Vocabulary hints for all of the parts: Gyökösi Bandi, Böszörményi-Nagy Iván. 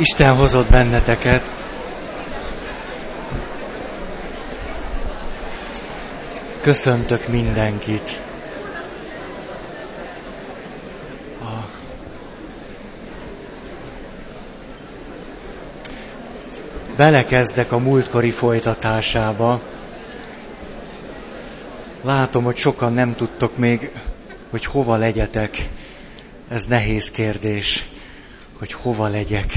Isten hozott benneteket. Köszöntök mindenkit. Belekezdek a múltkori folytatásába. Látom, hogy sokan nem tudtok még, hogy hova legyetek. Ez nehéz kérdés, hogy hova legyek.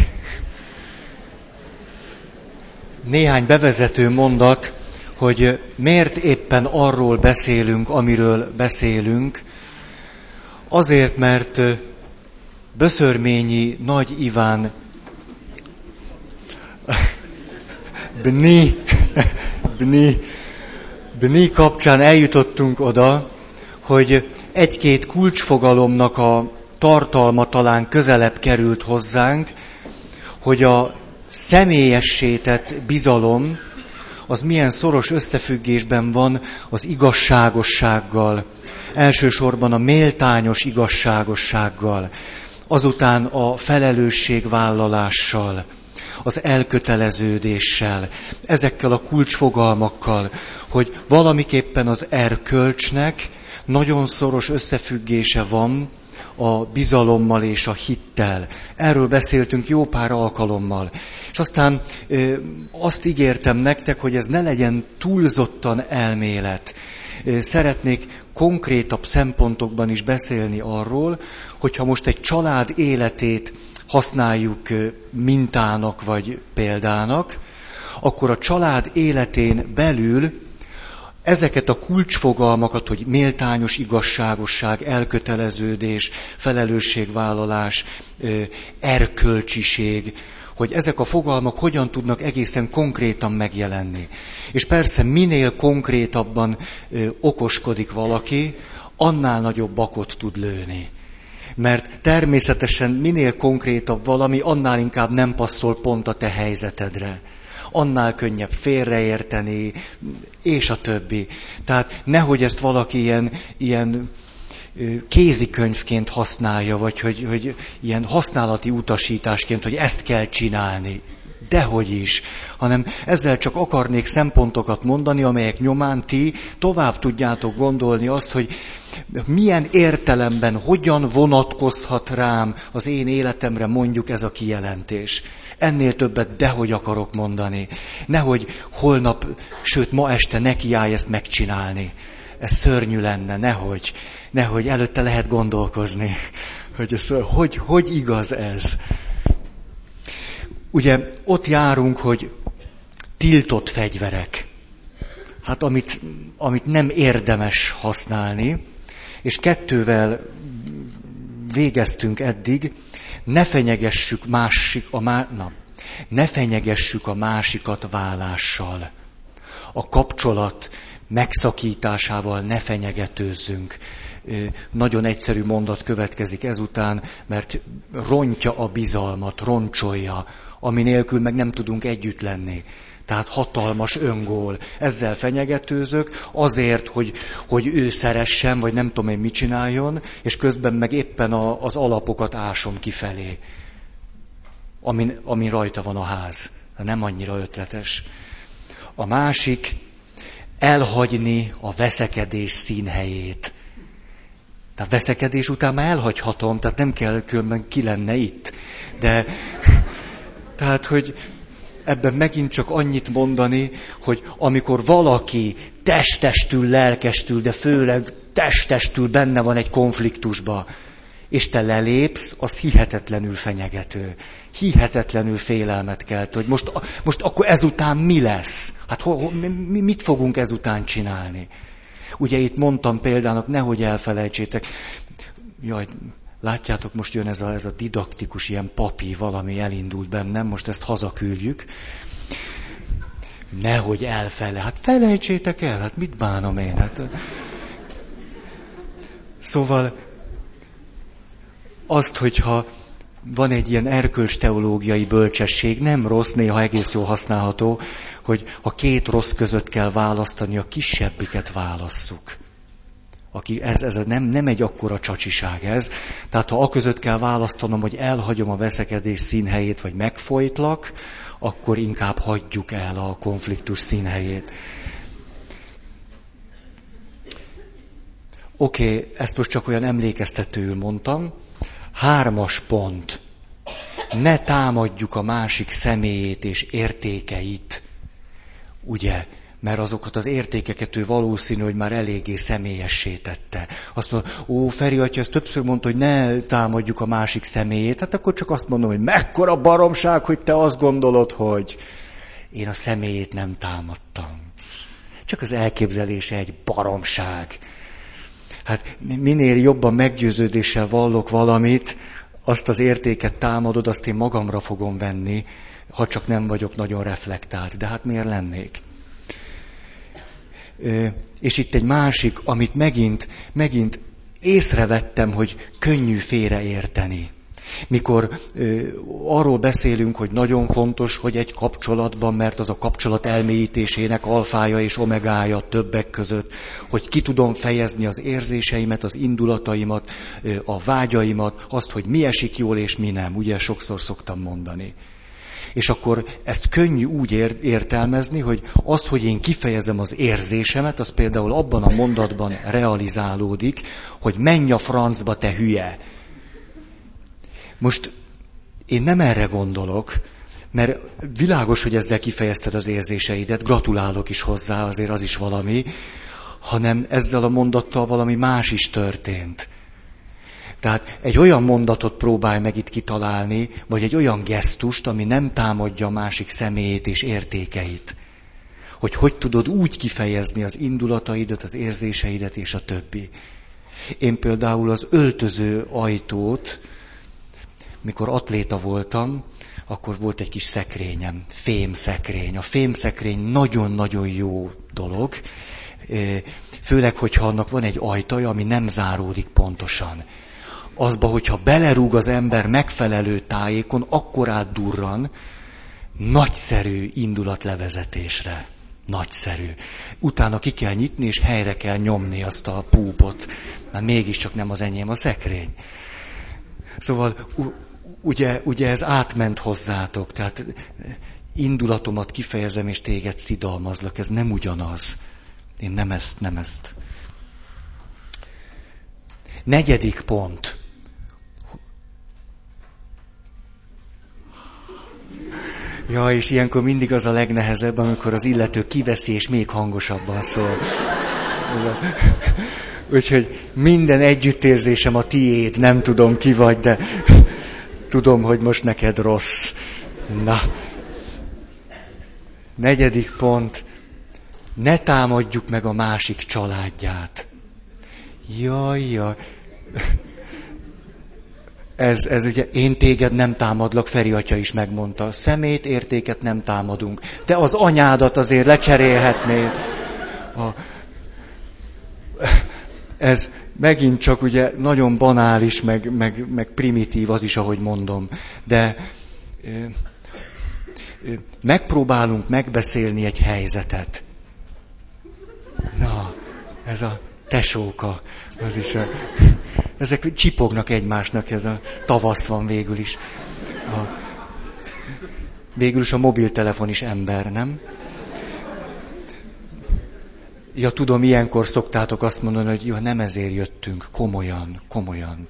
Néhány bevezető mondat, hogy miért éppen arról beszélünk, amiről beszélünk. Azért, mert Böszörményi-Nagy Iván Bni kapcsán eljutottunk oda, hogy egy-két kulcsfogalomnak a tartalma talán közelebb került hozzánk, hogy a személyessétett bizalom az milyen szoros összefüggésben van az igazságossággal, elsősorban a méltányos igazságossággal, azután a felelősségvállalással, az elköteleződéssel, ezekkel a kulcsfogalmakkal, hogy valamiképpen az erkölcsnek nagyon szoros összefüggése van a bizalommal és a hittel. Erről beszéltünk jó pár alkalommal. És aztán azt ígértem nektek, hogy ez ne legyen túlzottan elmélet. Szeretnék konkrétabb szempontokban is beszélni arról, hogyha most egy család életét használjuk mintának vagy példának, akkor a család életén belül ezeket a kulcsfogalmakat, hogy méltányos igazságosság, elköteleződés, felelősségvállalás, erkölcsiség, hogy ezek a fogalmak hogyan tudnak egészen konkrétan megjelenni. És persze minél konkrétabban okoskodik valaki, annál nagyobb bakot tud lőni. Mert természetesen minél konkrétabb valami, annál inkább nem passzol pont a te helyzetedre. Annál könnyebb félreérteni, és a többi. Tehát nehogy ezt valaki ilyen kézikönyvként használja, vagy hogy ilyen használati utasításként, hogy ezt kell csinálni. Dehogy is. Hanem ezzel csak akarnék szempontokat mondani, amelyek nyomán ti tovább tudjátok gondolni azt, hogy milyen értelemben, hogyan vonatkozhat rám az én életemre mondjuk ez a kijelentés. Ennél többet dehogy akarok mondani. Nehogy holnap, sőt ma este nekiállj ezt megcsinálni. Ez szörnyű lenne, nehogy előtte lehet gondolkozni, hogy ez, hogy igaz ez. Ugye ott járunk, hogy tiltott fegyverek. Hát amit nem érdemes használni, és kettővel végeztünk eddig, ne fenyegessük a másikat válással. A kapcsolat megszakításával ne fenyegetőzzünk. Nagyon egyszerű mondat következik ezután, mert rontja a bizalmat, roncsolja, ami nélkül meg nem tudunk együtt lenni. Tehát hatalmas öngól. Ezzel fenyegetőzök azért, hogy ő szeressen, vagy nem tudom én mit csináljon, és közben meg éppen az alapokat ásom kifelé, amin rajta van a ház. Nem annyira ötletes. A másik, elhagyni a veszekedés színhelyét. Tehát veszekedés után már elhagyhatom, tehát nem kell, különben ki lenne itt. De tehát, hogy ebben megint csak annyit mondani, hogy amikor valaki testestül, lelkestül, de főleg testestül benne van egy konfliktusba, és te lelépsz, az hihetetlenül fenyegető. Hihetetlenül félelmet kelt, hogy most akkor ezután mi lesz? Hát mit fogunk ezután csinálni? Ugye itt mondtam példának, nehogy elfelejtsétek. Jaj, látjátok, most jön ez a didaktikus, ilyen papír, valami elindult bennem, most ezt hazaküldjük. Nehogy felejtsétek el, hát mit bánom én? Hát. Szóval azt, hogyha van egy ilyen erkölcsteológiai bölcsesség, nem rossz, néha egész jól használható, hogy ha két rossz között kell választani, a kisebbiket válasszuk. Aki ez nem egy akkora csacsiság ez. Tehát ha aközött kell választanom, hogy elhagyom a veszekedés színhelyét, vagy megfojtlak, akkor inkább hagyjuk el a konfliktus színhelyét. Oké, ezt most csak olyan emlékeztetőül mondtam. 3. pont. Ne támadjuk a másik személyét és értékeit. Ugye? Mert azokat az értékeket ő valószínű, hogy már eléggé személyessé tette. Azt mondja, Feri atya, ezt többször mondta, hogy ne támadjuk a másik személyét. Hát akkor csak azt mondom, hogy mekkora baromság, hogy te azt gondolod, hogy én a személyét nem támadtam. Csak az elképzelése egy baromság. Hát minél jobban meggyőződéssel vallok valamit, azt az értéket támadod, azt én magamra fogom venni, ha csak nem vagyok nagyon reflektált. De hát miért lennék? És itt egy másik, amit megint észrevettem, hogy könnyű félreérteni. Mikor arról beszélünk, hogy nagyon fontos, hogy egy kapcsolatban, mert az a kapcsolat elmélyítésének alfája és omegája többek között, hogy ki tudom fejezni az érzéseimet, az indulataimat, a vágyaimat, azt, hogy mi esik jól és mi nem, ugye sokszor szoktam mondani. És akkor ezt könnyű úgy értelmezni, hogy az, hogy én kifejezem az érzésemet, az például abban a mondatban realizálódik, hogy menj a francba, te hülye. Most én nem erre gondolok, mert világos, hogy ezzel kifejezted az érzéseidet, gratulálok is hozzá, azért az is valami, hanem ezzel a mondattal valami más is történt. Tehát egy olyan mondatot próbálj meg itt kitalálni, vagy egy olyan gesztust, ami nem támadja a másik személyét és értékeit. Hogy tudod úgy kifejezni az indulataidat, az érzéseidet és a többi. Én például az öltöző ajtót, mikor atléta voltam, akkor volt egy kis szekrényem, fémszekrény. A fémszekrény nagyon-nagyon jó dolog, főleg, hogyha annak van egy ajtaja, ami nem záródik pontosan. Azba, hogyha belerúg az ember megfelelő tájékon, akkor átdurran nagyszerű indulatlevezetésre. Nagyszerű. Utána ki kell nyitni, és helyre kell nyomni azt a púpot. Már mégiscsak nem az enyém a szekrény. Szóval, ugye ez átment hozzátok. Tehát indulatomat kifejezem, és téged szidalmazlak. Ez nem ugyanaz. Én nem ezt. 4. pont. Ja, és ilyenkor mindig az a legnehezebb, amikor az illető kiveszi, és még hangosabban szól. Úgyhogy minden együttérzésem a tiéd, nem tudom ki vagy, de tudom, hogy most neked rossz. Na. 4. pont. Ne támadjuk meg a másik családját. Jajjaj. Ez ugye, én téged nem támadlak, Feri atya is megmondta. Szemét, értéket nem támadunk. De az anyádat azért lecserélhetnéd. Ez megint csak ugye nagyon banális, meg primitív az is, ahogy mondom. De megpróbálunk megbeszélni egy helyzetet. Na, ez a tesóka. Az is a... Ezek csipognak egymásnak, ez a tavasz van végül is. Végül is a mobiltelefon is ember, nem? Ja, tudom, ilyenkor szoktátok azt mondani, hogy ja, nem ezért jöttünk, komolyan.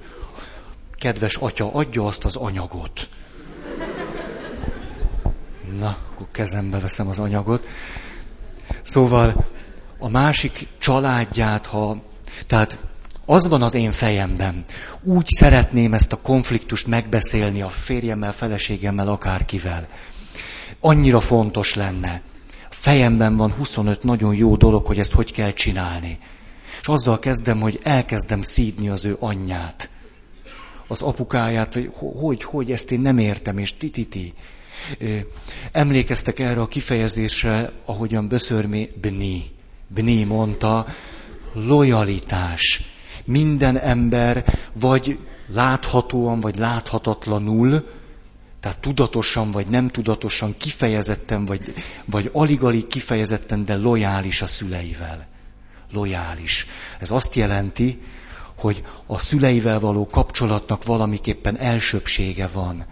Kedves atya, adja azt az anyagot. Na, akkor kezembe veszem az anyagot. Szóval a másik családját, tehát az van az én fejemben, úgy szeretném ezt a konfliktust megbeszélni a férjemmel, feleségemmel, akárkivel. Annyira fontos lenne. A fejemben van 25 nagyon jó dolog, hogy ezt hogy kell csinálni. És azzal kezdem, hogy elkezdem szídni az ő anyját, az apukáját, hogy ezt én nem értem, és tititi. Emlékeztek erre a kifejezésre, ahogyan Böszörményi-Nagy Iván mondta, lojalitás. Minden ember vagy láthatóan, vagy láthatatlanul, tehát tudatosan, vagy nem tudatosan, kifejezetten, vagy alig-alig kifejezetten, de lojális a szüleivel. lojális. Ez azt jelenti, hogy a szüleivel való kapcsolatnak valamiképpen elsőbbsége van.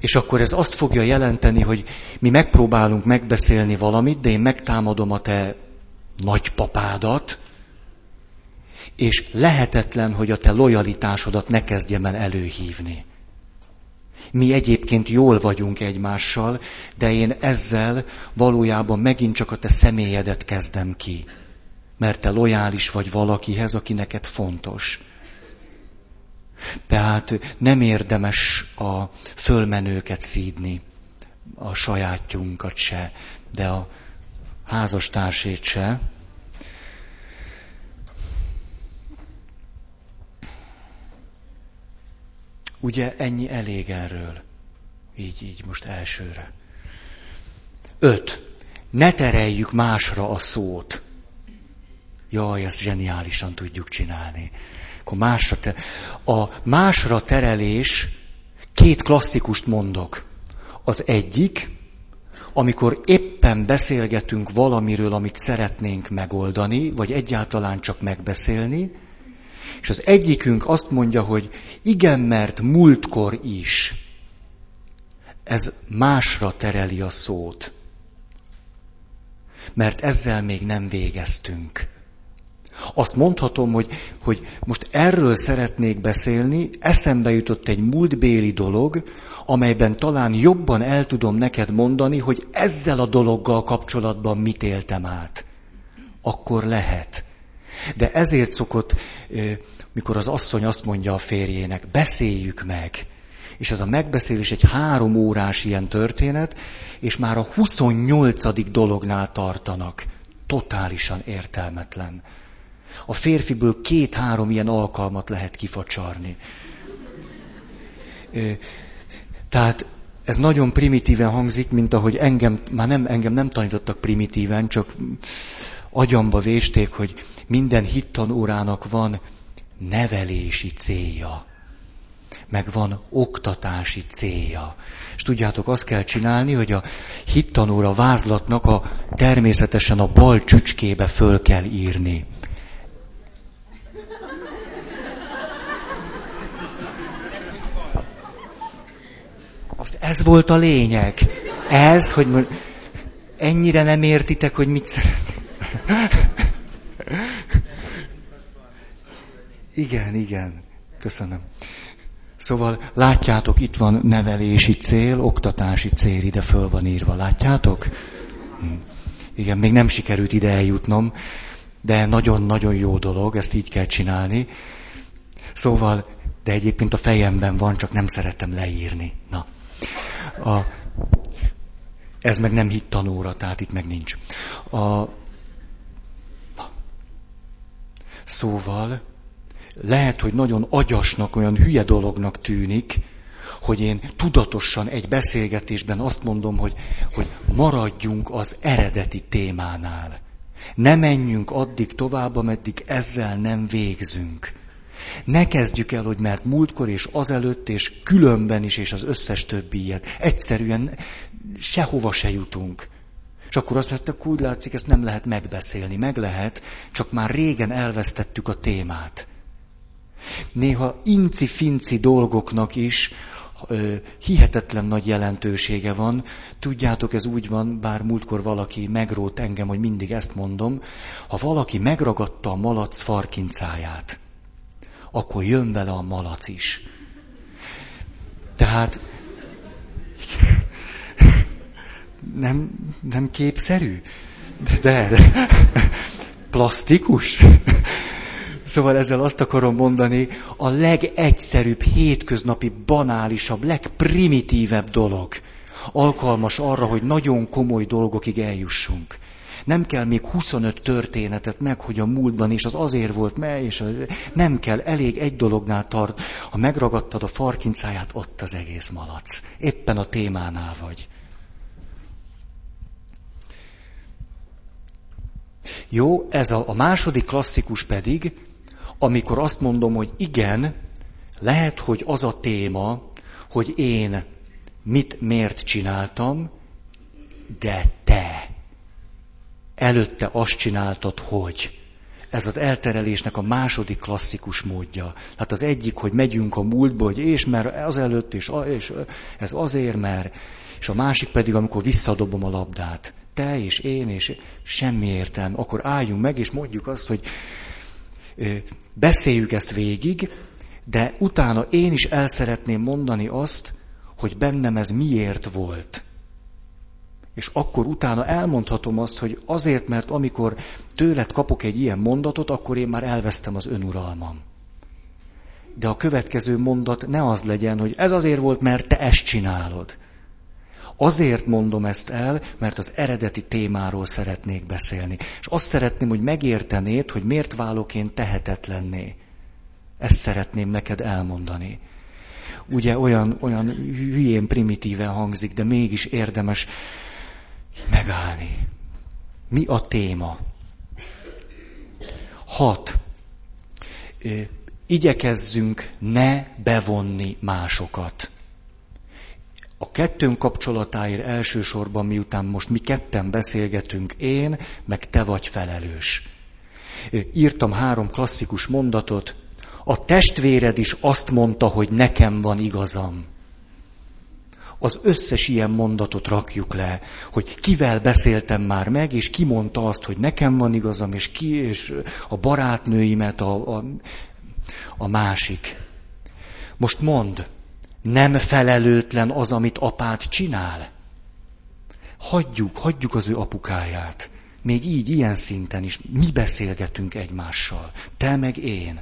És akkor ez azt fogja jelenteni, hogy mi megpróbálunk megbeszélni valamit, de én megtámadom a te nagypapádat, és lehetetlen, hogy a te lojalitásodat ne kezdjem el előhívni. Mi egyébként jól vagyunk egymással, de én ezzel valójában megint csak a te személyedet kezdem ki. Mert te lojális vagy valakihez, aki neked fontos. Tehát nem érdemes a fölmenőket szídni, a sajátjunkat se, de a házastársét se. Ugye ennyi elég erről, így most elsőre. 5. Ne tereljük másra a szót. Jaj, ezt zseniálisan tudjuk csinálni. Akkor a másra terelés, két klasszikust mondok. Az egyik, amikor éppen beszélgetünk valamiről, amit szeretnénk megoldani, vagy egyáltalán csak megbeszélni, és az egyikünk azt mondja, hogy igen, mert múltkor is. Ez másra tereli a szót. Mert ezzel még nem végeztünk. Azt mondhatom, hogy most erről szeretnék beszélni, eszembe jutott egy múltbéli dolog, amelyben talán jobban el tudom neked mondani, hogy ezzel a dologgal kapcsolatban mit éltem át. Akkor lehet. De ezért szokott, mikor az asszony azt mondja a férjének, beszéljük meg. És ez a megbeszélés egy 3 órás ilyen történet, és már a 28. dolognál tartanak. Totálisan értelmetlen. A férfiből 2-3 ilyen alkalmat lehet kifacsarni. Tehát ez nagyon primitíven hangzik, mint ahogy engem nem tanítottak primitíven, csak agyamba vésték, hogy minden hittanórának van nevelési célja, meg van oktatási célja. És tudjátok, azt kell csinálni, hogy a hittanóra vázlatnak természetesen a bal csücskébe föl kell írni. Most ez volt a lényeg. Ez, hogy ennyire nem értitek, hogy mit szeretnék. Igen. Köszönöm. Szóval látjátok, itt van nevelési cél, oktatási cél, ide föl van írva. Látjátok? Igen, még nem sikerült ide eljutnom, de nagyon-nagyon jó dolog, ezt így kell csinálni. Szóval, de egyébként a fejemben van, csak nem szeretem leírni. Na. Ez meg nem hittanóra, tehát itt meg nincs. Szóval lehet, hogy nagyon agyasnak, olyan hülye dolognak tűnik, hogy én tudatosan egy beszélgetésben azt mondom, hogy maradjunk az eredeti témánál. Ne menjünk addig tovább, ameddig ezzel nem végzünk. Ne kezdjük el, hogy mert múltkor és azelőtt és különben is és az összes többi ilyet. Egyszerűen sehova se jutunk. És akkor azt mondta, hogy úgy látszik, ezt nem lehet megbeszélni. Meg lehet, csak már régen elvesztettük a témát. Néha inci-finci dolgoknak is hihetetlen nagy jelentősége van. Tudjátok, ez úgy van, bár múltkor valaki megrót engem, hogy mindig ezt mondom, ha valaki megragadta a malac farkincáját, akkor jön vele a malac is. Tehát nem képszerű, de plastikus. Szóval ezzel azt akarom mondani, a legegyszerűbb, hétköznapi, banálisabb, legprimitívebb dolog alkalmas arra, hogy nagyon komoly dolgokig eljussunk. Nem kell még 25 történetet meg, hogy a múltban is az azért volt, nem kell, elég egy dolognál tart. Ha megragadtad a farkincáját, ott az egész malac. Éppen a témánál vagy. Jó, ez a második klasszikus pedig, amikor azt mondom, hogy igen, lehet, hogy az a téma, hogy én mit, miért csináltam, de te. Előtte azt csináltad, hogy... Ez az elterelésnek a második klasszikus módja. Hát az egyik, hogy megyünk a múltba, hogy és mert azelőtt, és ez azért, mert... És a másik pedig, amikor visszadobom a labdát. Te és én, és semmi értelme. Akkor álljunk meg, és mondjuk azt, hogy beszéljük ezt végig, de utána én is el szeretném mondani azt, hogy bennem ez miért volt. És akkor utána elmondhatom azt, hogy azért, mert amikor tőled kapok egy ilyen mondatot, akkor én már elvesztem az önuralmam. De a következő mondat ne az legyen, hogy ez azért volt, mert te ezt csinálod. Azért mondom ezt el, mert az eredeti témáról szeretnék beszélni. És azt szeretném, hogy megértenéd, hogy miért válok én tehetetlenné. Ezt szeretném neked elmondani. Ugye olyan hülyén primitíven hangzik, de mégis érdemes megállni. Mi a téma? 6. Igyekezzünk ne bevonni másokat. A kettőnk kapcsolatáért elsősorban, miután most mi ketten beszélgetünk, én, meg te vagy felelős. Írtam 3 klasszikus mondatot. A testvéred is azt mondta, hogy nekem van igazam. Az összes ilyen mondatot rakjuk le, hogy kivel beszéltem már meg, és ki mondta azt, hogy nekem van igazam, és ki, és a barátnőimet, a másik. Most mondd, nem felelőtlen az, amit apád csinál? Hagyjuk az ő apukáját. Még így, ilyen szinten is mi beszélgetünk egymással. Te meg én.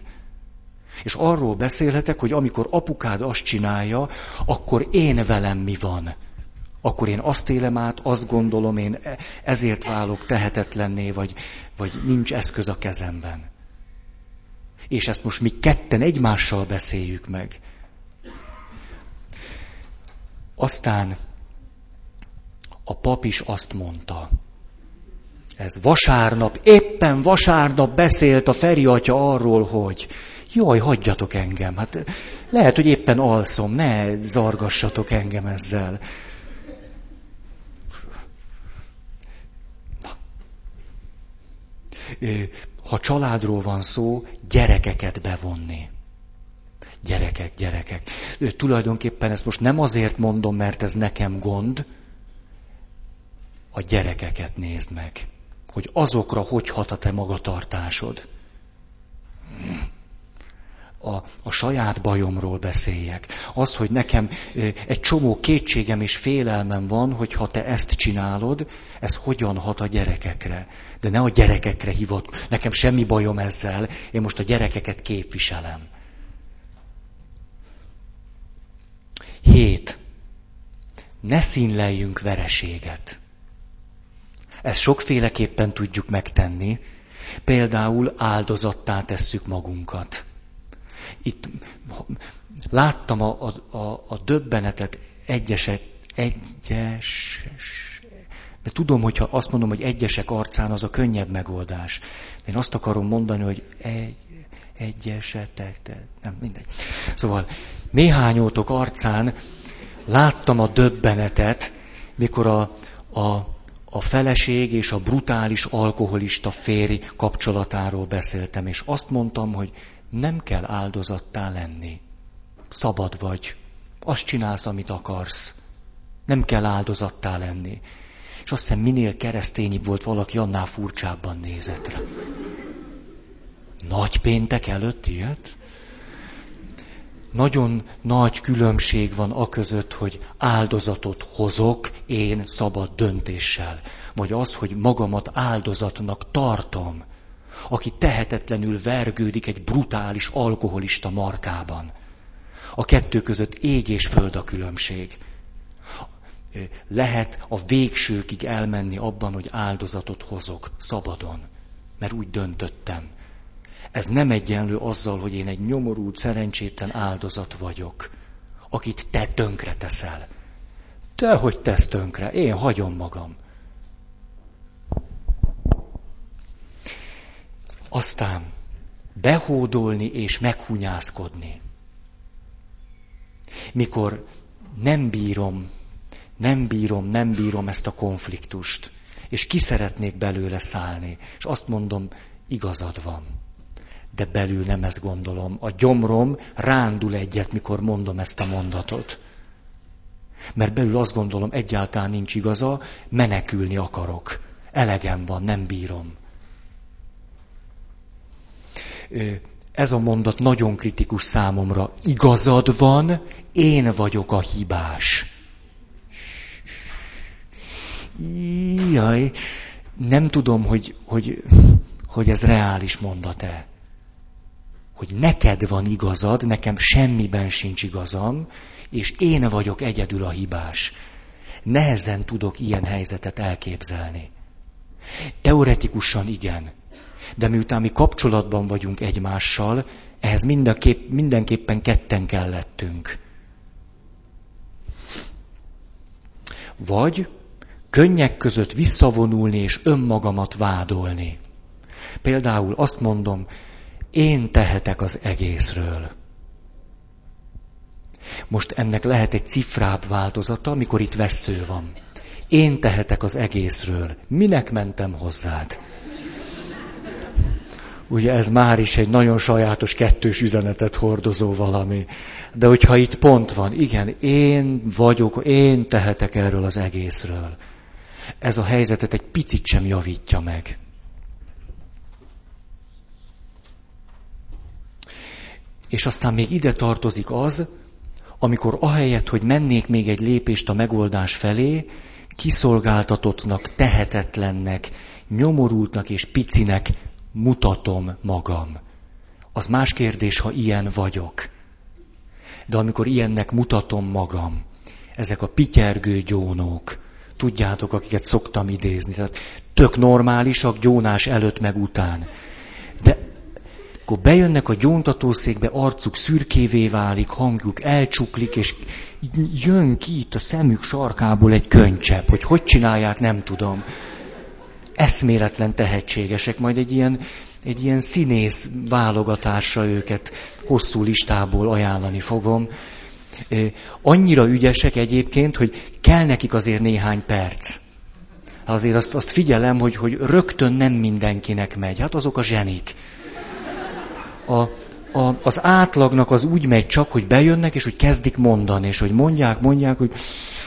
És arról beszélhetek, hogy amikor apukád azt csinálja, akkor én velem mi van. Akkor én azt élem át, azt gondolom, én ezért válok tehetetlenné, vagy nincs eszköz a kezemben. És ezt most mi ketten egymással beszéljük meg. Aztán a pap is azt mondta. Ez vasárnap, éppen vasárnap beszélt a Feri atya arról, hogy... Jaj, hagyjatok engem, hát lehet, hogy éppen alszom, ne zargassatok engem ezzel. Na. Ha családról van szó, gyerekeket bevonni. Gyerekek. Tulajdonképpen ezt most nem azért mondom, mert ez nekem gond. A gyerekeket nézd meg, hogy azokra hogy hat a te magatartásod. A saját bajomról beszéljek. Az, hogy nekem egy csomó kétségem és félelmem van, hogy ha te ezt csinálod, ez hogyan hat a gyerekekre. De ne a gyerekekre hivatkozz. Nekem semmi bajom ezzel, én most a gyerekeket képviselem. 7. Ne színleljünk vereséget. Ezt sokféleképpen tudjuk megtenni. Például áldozattá tesszük magunkat. Itt láttam a döbbenetet de tudom, hogyha azt mondom, hogy egyesek arcán, az a könnyebb megoldás. Én azt akarom mondani, hogy egyesetek, de nem, mindegy. Szóval néhányótok arcán láttam a döbbenetet, mikor a feleség és a brutális alkoholista férj kapcsolatáról beszéltem, és azt mondtam, hogy nem kell áldozattá lenni. Szabad vagy. Azt csinálsz, amit akarsz. Nem kell áldozattá lenni. És azt hiszem, minél keresztényibb volt valaki, annál furcsábban nézett rá. Nagy péntek előtt ilyet? Nagyon nagy különbség van aközött, hogy áldozatot hozok én szabad döntéssel. Vagy az, hogy magamat áldozatnak tartom. Aki tehetetlenül vergődik egy brutális alkoholista markában. A kettő között ég és föld a különbség. Lehet a végsőkig elmenni abban, hogy áldozatot hozok, szabadon, mert úgy döntöttem. Ez nem egyenlő azzal, hogy én egy nyomorult, szerencsétlen áldozat vagyok, akit te tönkre teszel. Te hogy tesz tönkre, én hagyom magam. Aztán behódolni és meghunyászkodni. Mikor nem bírom ezt a konfliktust, és ki szeretnék belőle szállni. És azt mondom, igazad van. De belül nem ezt gondolom. A gyomrom rándul egyet, mikor mondom ezt a mondatot. Mert belül azt gondolom, egyáltalán nincs igaza, menekülni akarok. Elegem van, nem bírom. Ez a mondat nagyon kritikus számomra. Igazad van, én vagyok a hibás. Jaj, nem tudom, hogy ez reális mondat-e. Hogy neked van igazad, nekem semmiben sincs igazam, és én vagyok egyedül a hibás. Nehezen tudok ilyen helyzetet elképzelni. Teoretikusan igen. De miután mi kapcsolatban vagyunk egymással, ehhez mindenképpen ketten kellettünk. Vagy könnyek között visszavonulni és önmagamat vádolni. Például azt mondom, én tehetek az egészről. Most ennek lehet egy cifrább változata, amikor itt vessző van. Én tehetek az egészről. Minek mentem hozzád? Ugye ez már is egy nagyon sajátos kettős üzenetet hordozó valami. De hogyha itt pont van, igen, én vagyok, én tehetek erről az egészről. Ez a helyzetet egy picit sem javítja meg. És aztán még ide tartozik az, amikor ahelyett, hogy mennék még egy lépést a megoldás felé, kiszolgáltatottnak, tehetetlennek, nyomorultnak és picinek mutatom magam. Az más kérdés, ha ilyen vagyok. De amikor ilyennek mutatom magam, ezek a pityergő gyónók, tudjátok, akiket szoktam idézni, tehát tök normálisak gyónás előtt meg után. De akkor bejönnek a gyóntatószékbe, arcuk szürkévé válik, hangjuk elcsuklik, és jön ki itt a szemük sarkából egy könycsepp, hogy csinálják, nem tudom. Eszméletlen tehetségesek, majd egy ilyen színész válogatásra őket hosszú listából ajánlani fogom. Annyira ügyesek egyébként, hogy kell nekik azért néhány perc. Azért azt figyelem, hogy rögtön nem mindenkinek megy. Hát azok a zsenik. Az átlagnak az úgy megy csak, hogy bejönnek, és hogy kezdik mondani, és hogy mondják,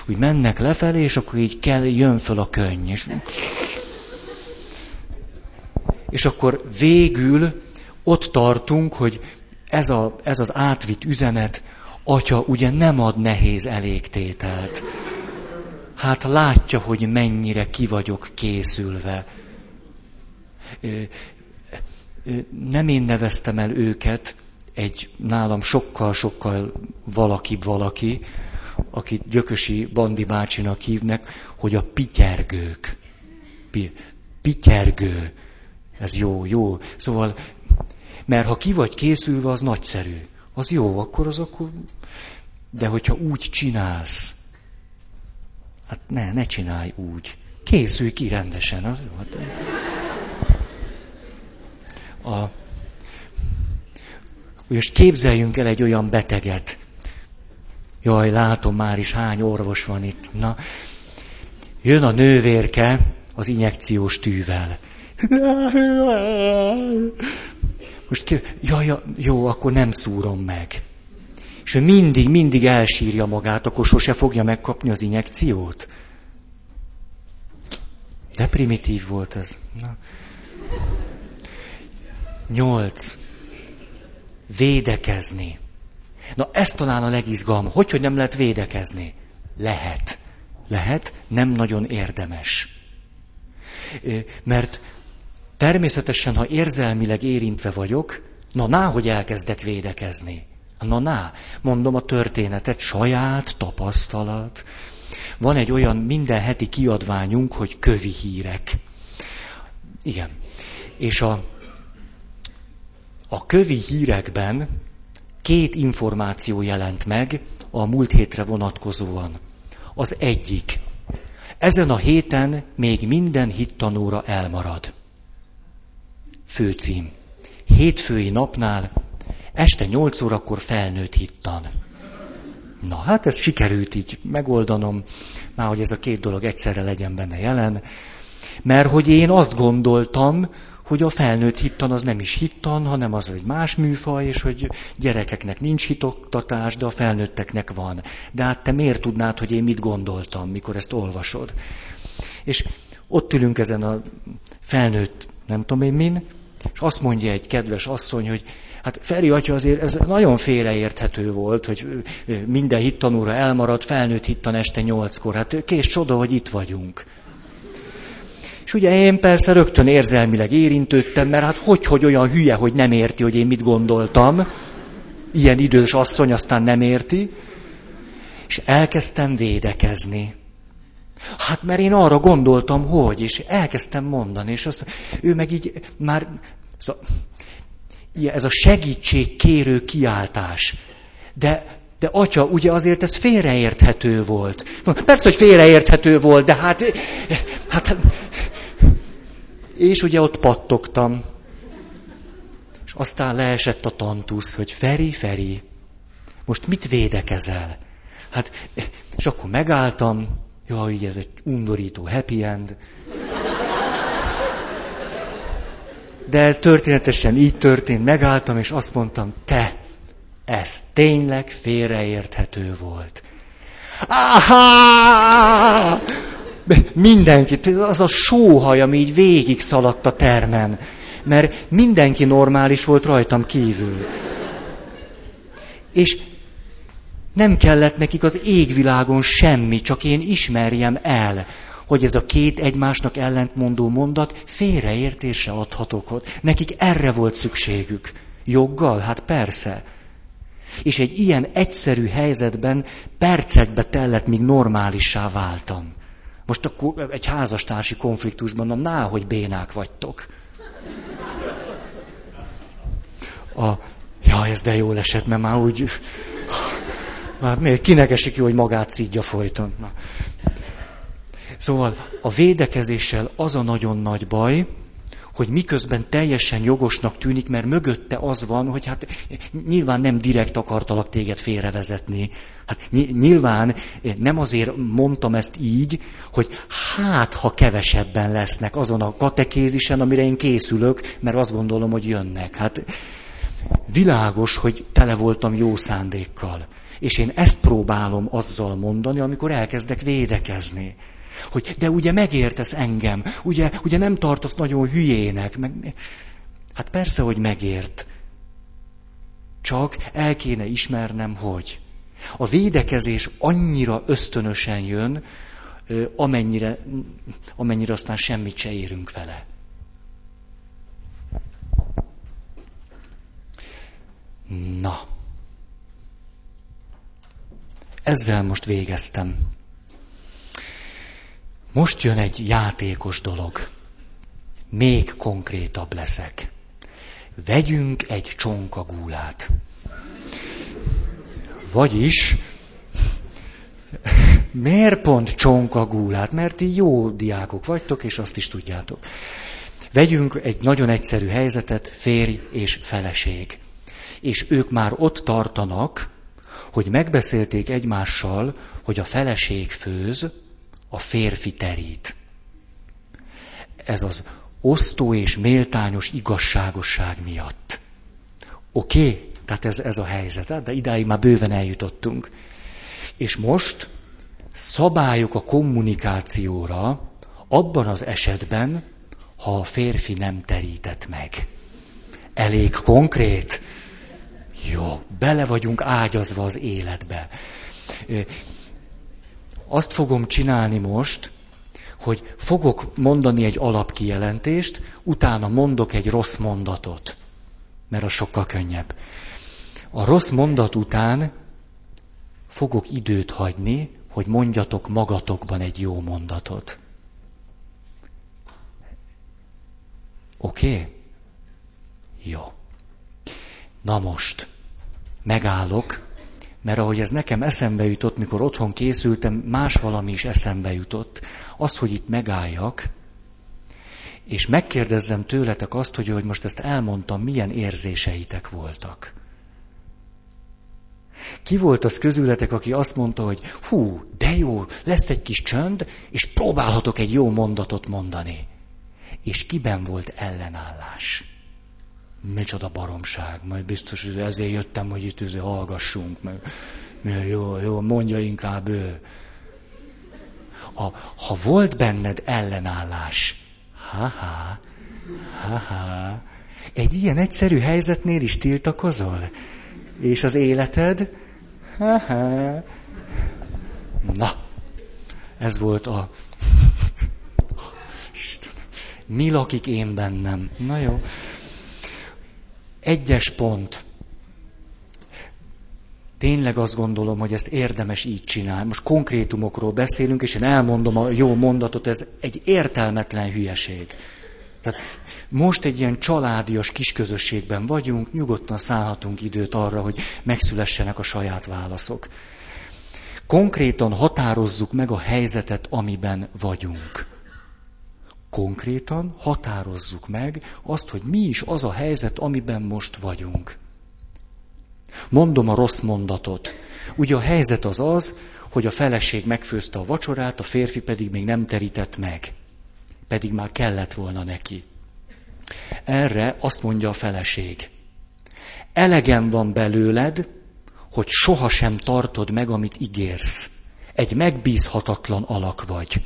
hogy mennek lefelé, és akkor így jön föl a könny. És akkor végül ott tartunk, hogy ez az átvitt üzenet, atya ugye nem ad nehéz elégtételt. Hát látja, hogy mennyire ki vagyok készülve. Nem én neveztem el őket, egy nálam sokkal-sokkal valaki, akit Gyökösi Bandi bácsinak hívnak, hogy a pityergők. Pityergő. Ez jó. Szóval, mert ha ki vagy készülve, az nagyszerű. Az jó, akkor... De hogyha úgy csinálsz, hát ne csinálj úgy. Készülj ki rendesen, az jó. Hát... Most képzeljünk el egy olyan beteget. Jaj, látom már is, hány orvos van itt. Na, jön a nővérke az injekciós tűvel. Most jó, akkor nem szúrom meg. És ő mindig elsírja magát, akkor sose fogja megkapni az injekciót. De primitív volt ez. Na. 8. Védekezni. Na ez talán a legizgalmabb. Hogy nem lehet védekezni? Lehet, nem nagyon érdemes. Mert természetesen, ha érzelmileg érintve vagyok, hogy elkezdek védekezni. Mondom a történetet, saját tapasztalat. Van egy olyan minden heti kiadványunk, hogy kövi hírek. Igen. És a kövi hírekben 2 információ jelent meg a múlt hétre vonatkozóan. Az egyik. Ezen a héten még minden hittanóra elmarad. Főcím. Hétfői napnál este 8 órakor felnőtt hittan. Na hát ez sikerült így megoldanom, már hogy ez a 2 dolog egyszerre legyen benne jelen. Mert hogy én azt gondoltam, hogy a felnőtt hittan az nem is hittan, hanem az egy más műfaj, és hogy gyerekeknek nincs hitoktatás, de a felnőtteknek van. De hát te miért tudnád, hogy én mit gondoltam, mikor ezt olvasod? És ott ülünk ezen a felnőtt, nem tudom én min, és azt mondja egy kedves asszony, hogy hát Feri atya, azért ez nagyon félreérthető volt, hogy minden hittanóra elmaradt, felnőtt hittan este 8-kor. Hát kész csoda, hogy itt vagyunk. És ugye én persze rögtön érzelmileg érintődtem, mert hát hogy olyan hülye, hogy nem érti, hogy én mit gondoltam. Ilyen idős asszony aztán nem érti. És elkezdtem védekezni. Hát mert én arra gondoltam, hogy, és elkezdtem mondani, és azt, ő meg így már... Szóval, ez a segítségkérő kiáltás. De atya, ugye azért ez félreérthető volt. Persze, hogy félreérthető volt, de hát... És ugye ott pattogtam. És aztán leesett a tantusz, hogy Feri, most mit védekezel? Hát, és akkor megálltam, jaj, így ez egy undorító happy end. De ez történetesen így történt, megálltam, és azt mondtam, te, ez tényleg félreérthető volt. Áhá! Mindenkit, az a sóhaj, ami így végig szaladt a termen, mert mindenki normális volt rajtam kívül. És nem kellett nekik az égvilágon semmi, csak én ismerjem el, hogy ez a két egymásnak ellentmondó mondat félreértésre adhat okot. Nekik erre volt szükségük. Joggal? Hát persze. És egy ilyen egyszerű helyzetben percekbe tellett, míg normálissá váltam. Most akkor egy házastársi konfliktusban, hogy bénák vagytok. Ja, ez de jól esett, mert már úgy... Már még kinek esik jó, hogy magát szídja folyton. Na. Szóval a védekezéssel az a nagyon nagy baj, hogy miközben teljesen jogosnak tűnik, mert mögötte az van, hogy hát nyilván nem direkt akartalak téged félrevezetni. Hát nyilván nem azért mondtam ezt így, hogy hát ha kevesebben lesznek azon a katekézisen, amire én készülök, mert azt gondolom, hogy jönnek. Hát világos, hogy tele voltam jó szándékkal. És én ezt próbálom azzal mondani, amikor elkezdek védekezni. Hogy de ugye megértesz engem, ugye nem tartasz nagyon hülyének. Hát persze, hogy megért. Csak el kéne ismernem, hogy. A védekezés annyira ösztönösen jön, amennyire aztán semmit se érünk vele. Na. Ezzel most végeztem. Most jön egy játékos dolog. Még konkrétabb leszek. Vegyünk egy csonka gúlát. Vagyis, miért pont csonka gúlát? Mert ti jó diákok vagytok, és azt is tudjátok. Vegyünk egy nagyon egyszerű helyzetet, férj és feleség. És ők már ott tartanak, hogy megbeszélték egymással, hogy a feleség főz, a férfi terít. Ez az osztó és méltányos igazságosság miatt. Oké? Tehát ez a helyzet. De idáig már bőven eljutottunk. És most szabályok a kommunikációra abban az esetben, ha a férfi nem terített meg. Elég konkrét? Jó, bele vagyunk ágyazva az életbe. Azt fogom csinálni most, hogy fogok mondani egy alapkijelentést, utána mondok egy rossz mondatot, mert az sokkal könnyebb. A rossz mondat után fogok időt hagyni, hogy mondjatok magatokban egy jó mondatot. Oké? Jó. Na most, megállok. Mert ahogy ez nekem eszembe jutott, mikor otthon készültem, más valami is eszembe jutott. Az, hogy itt megálljak, és megkérdezzem tőletek azt, hogy most ezt elmondtam, milyen érzéseitek voltak. Ki volt az közületek, aki azt mondta, hogy hú, de jó, lesz egy kis csönd, és próbálhatok egy jó mondatot mondani. És kiben volt ellenállás? Micsoda baromság, majd biztos, hogy ezért jöttem, hogy itt azért hallgassunk, meg jó, mondja inkább ő. Ha volt benned ellenállás, egy ilyen egyszerű helyzetnél is tiltakozol? És az életed? Na, ez volt a... Mi lakik én bennem? Na jó. 1-es pont. Tényleg azt gondolom, hogy ezt érdemes így csinálni. Most konkrétumokról beszélünk, és én elmondom a jó mondatot, ez egy értelmetlen hülyeség. Tehát most egy ilyen családias kisközösségben vagyunk, nyugodtan szállhatunk időt arra, hogy megszülessenek a saját válaszok. Konkrétan határozzuk meg a helyzetet, amiben vagyunk. Konkrétan határozzuk meg azt, hogy mi is az a helyzet, amiben most vagyunk. Mondom a rossz mondatot. Ugye a helyzet az az, hogy a feleség megfőzte a vacsorát, a férfi pedig még nem terített meg. Pedig már kellett volna neki. Erre azt mondja a feleség. Elegem van belőled, hogy sohasem tartod meg, amit ígérsz. Egy megbízhatatlan alak vagy.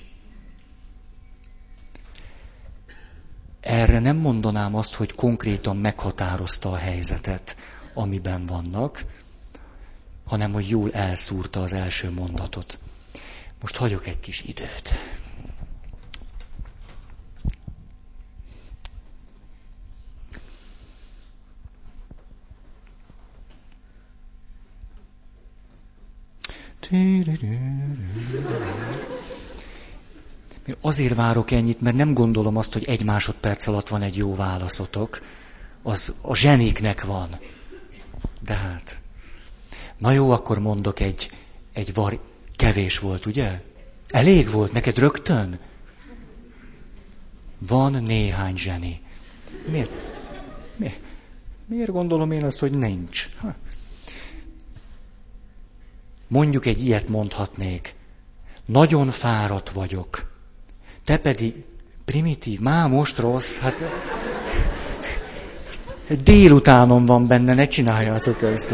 Erre nem mondanám azt, hogy konkrétan meghatározta a helyzetet, amiben vannak, hanem hogy jól elszúrta az első mondatot. Most hagyok egy kis időt. Azért várok ennyit, mert nem gondolom azt, hogy 1 másodperc alatt van egy jó válaszotok. Az a zseniknek van. De hát. Na jó, akkor mondok kevés volt, ugye? Elég volt neked rögtön? Van néhány zseni. Miért gondolom én azt, hogy nincs? Ha. Mondjuk egy ilyet mondhatnék. Nagyon fáradt vagyok. Te pedig primitív, már most rossz, hát délutánom van benne, ne csináljátok ezt.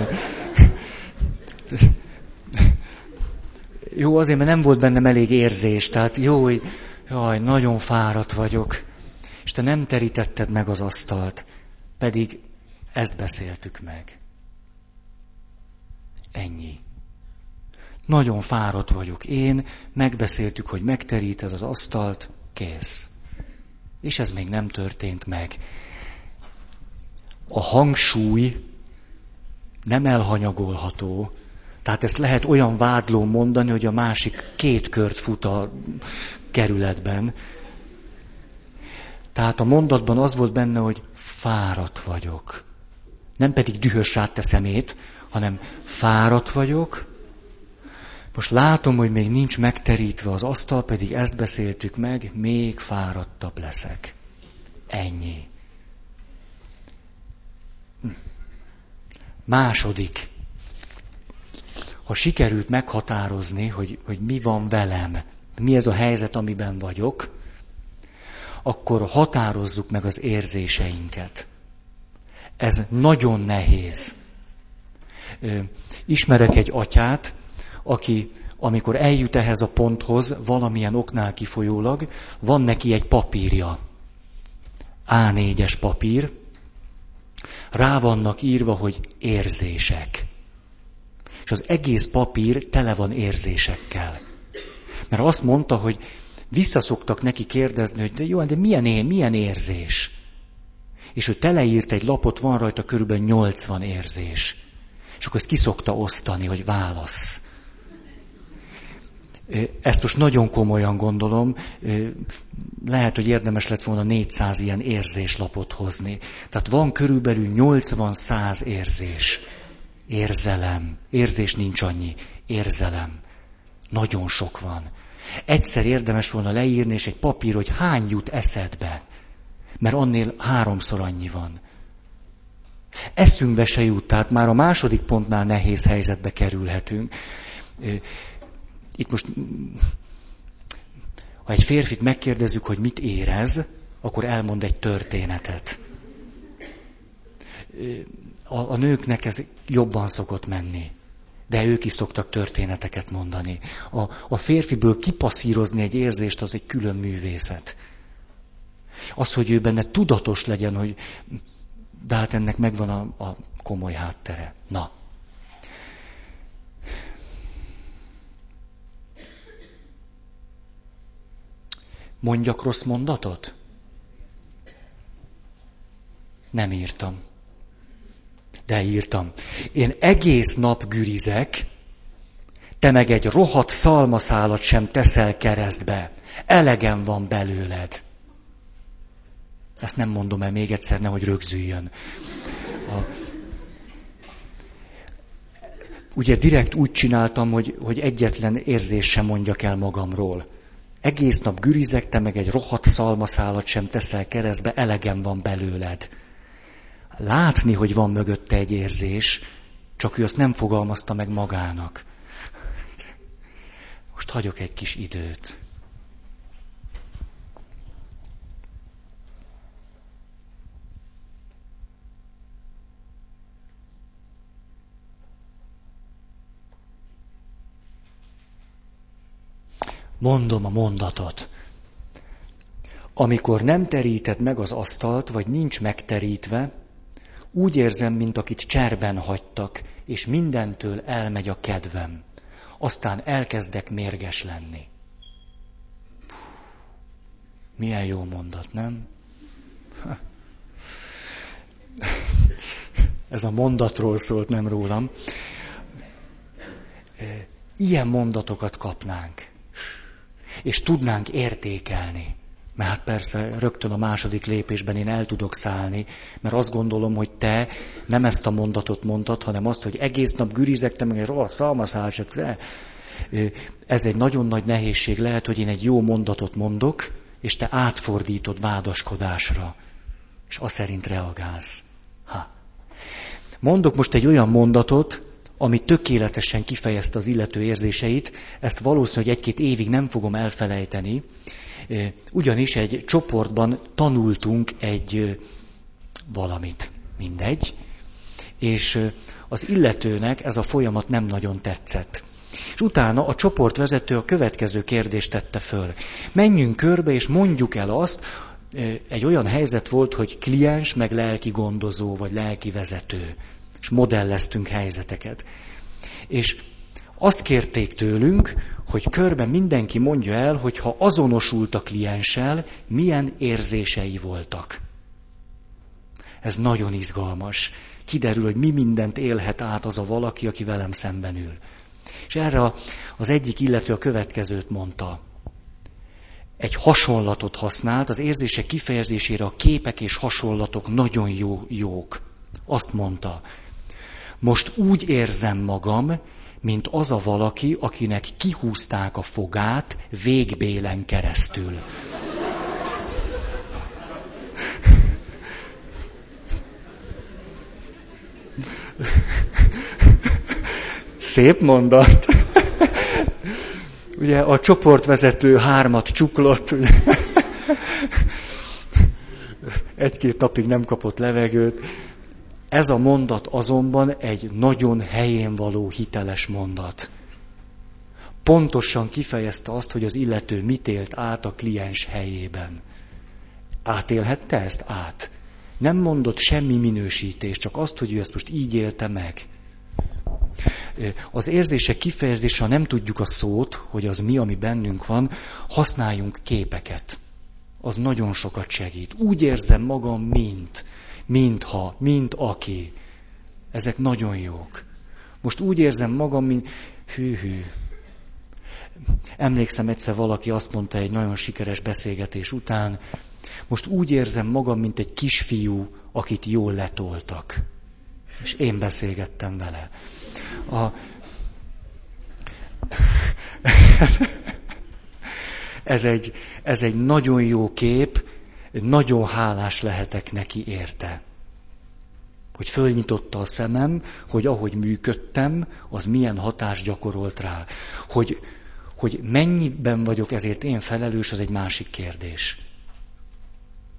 Jó, azért, mert nem volt bennem elég érzés, tehát jó, hogy jaj, nagyon fáradt vagyok, és te nem terítetted meg az asztalt, pedig ezt beszéltük meg. Ennyi. Nagyon fáradt vagyok én, megbeszéltük, hogy megteríted az asztalt, kész. És ez még nem történt meg. A hangsúly nem elhanyagolható, tehát ezt lehet olyan vádlón mondani, hogy a másik 2 kört fut a kerületben. Tehát a mondatban az volt benne, hogy fáradt vagyok. Nem pedig dühös rád te szemét, hanem fáradt vagyok. Most látom, hogy még nincs megterítve az asztal, pedig ezt beszéltük meg, még fáradtabb leszek. Ennyi. Második. Ha sikerült meghatározni, hogy mi van velem, mi ez a helyzet, amiben vagyok, akkor határozzuk meg az érzéseinket. Ez nagyon nehéz. Ismerek egy atyát, aki, amikor eljut ehhez a ponthoz, valamilyen oknál kifolyólag, van neki egy papírja. A4-es papír. Rá vannak írva, hogy érzések. És az egész papír tele van érzésekkel. Mert azt mondta, hogy visszaszoktak neki kérdezni, hogy de jó, de milyen érzés? És ő teleírt egy lapot, van rajta körülbelül 80 érzés. És akkor ezt ki szokta osztani, hogy válasz. Ezt most nagyon komolyan gondolom, lehet, hogy érdemes lett volna 400 ilyen érzéslapot hozni. Tehát van körülbelül 80-100 érzés. Érzelem. Érzés nincs annyi. Érzelem. Nagyon sok van. Egyszer érdemes volna leírni, és egy papír, hogy hány jut eszedbe. Mert annél 3-szor annyi van. Eszünkbe se jut, tehát már a második pontnál nehéz helyzetbe kerülhetünk. Itt most, ha egy férfit megkérdezzük, hogy mit érez, akkor elmond egy történetet. A nőknek ez jobban szokott menni, de ők is szoktak történeteket mondani. A férfiből kipasszírozni egy érzést, az egy külön művészet. Az, hogy ő benne tudatos legyen, hogy de hát ennek megvan a komoly háttere. Na. Mondjak rossz mondatot? Nem írtam. De írtam. Én egész nap gürizek, te meg egy rohadt szalmaszálat sem teszel keresztbe. Elegem van belőled. Ezt nem mondom el még egyszer, nehogy rögzüljön. Ugye direkt úgy csináltam, hogy egyetlen érzés sem mondjak el magamról. Egész nap gürizek, te meg egy rohadt szalmaszálat sem teszel keresztbe, elegem van belőled. Látni, hogy van mögötte egy érzés, csak ő azt nem fogalmazta meg magának. Most hagyok egy kis időt. Mondom a mondatot. Amikor nem teríted meg az asztalt, vagy nincs megterítve, úgy érzem, mint akit cserben hagytak, és mindentől elmegy a kedvem. Aztán elkezdek mérges lenni. Milyen jó mondat, nem? Ez a mondatról szólt, nem rólam. Ilyen mondatokat kapnánk. És tudnánk értékelni. Mert hát persze rögtön a második lépésben én el tudok szállni, mert azt gondolom, hogy te nem ezt a mondatot mondtad, hanem azt, hogy egész nap gürizek, te meg egy rohadt szalmaszálcsak. Ez egy nagyon nagy nehézség lehet, hogy én egy jó mondatot mondok, és te átfordítod vádaskodásra. És aszerint reagálsz. Mondok most egy olyan mondatot, ami tökéletesen kifejezte az illető érzéseit, ezt valószínűleg egy-két évig nem fogom elfelejteni, ugyanis egy csoportban tanultunk egy valamit, mindegy, és az illetőnek ez a folyamat nem nagyon tetszett. És utána a csoportvezető a következő kérdést tette föl. Menjünk körbe, és mondjuk el azt, egy olyan helyzet volt, hogy kliens meg lelki gondozó, vagy lelki vezető. És modelleztünk helyzeteket. És azt kérték tőlünk, hogy körben mindenki mondja el, hogy ha azonosult a klienssel, milyen érzései voltak. Ez nagyon izgalmas. Kiderül, hogy mi mindent élhet át az a valaki, aki velem szemben ül. És erre az egyik illető a következőt mondta. Egy hasonlatot használt, az érzések kifejezésére a képek és hasonlatok nagyon jók. Azt mondta. Most úgy érzem magam, mint az a valaki, akinek kihúzták a fogát végbélen keresztül. Szép mondat. Ugye a csoportvezető hármat csuklott. Ugye? Egy-két napig nem kapott levegőt. Ez a mondat azonban egy nagyon helyén való hiteles mondat. Pontosan kifejezte azt, hogy az illető mit élt át a kliens helyében. Átélhette ezt át? Nem mondott semmi minősítést, csak azt, hogy ő ezt most így élte meg. Az érzések kifejezése, ha nem tudjuk a szót, hogy az mi, ami bennünk van, használjunk képeket. Az nagyon sokat segít. Úgy érzem magam, mintha, mint aki. Ezek nagyon jók. Most úgy érzem magam, mint hű. Emlékszem, egyszer valaki azt mondta egy nagyon sikeres beszélgetés után, most úgy érzem magam, mint egy kisfiú, akit jól letoltak. És én beszélgettem vele. Ez egy nagyon jó kép, nagyon hálás lehetek neki érte. hogy fölnyitotta a szemem, hogy ahogy működtem, az milyen hatást gyakorolt rá. Hogy mennyiben vagyok ezért én felelős, az egy másik kérdés.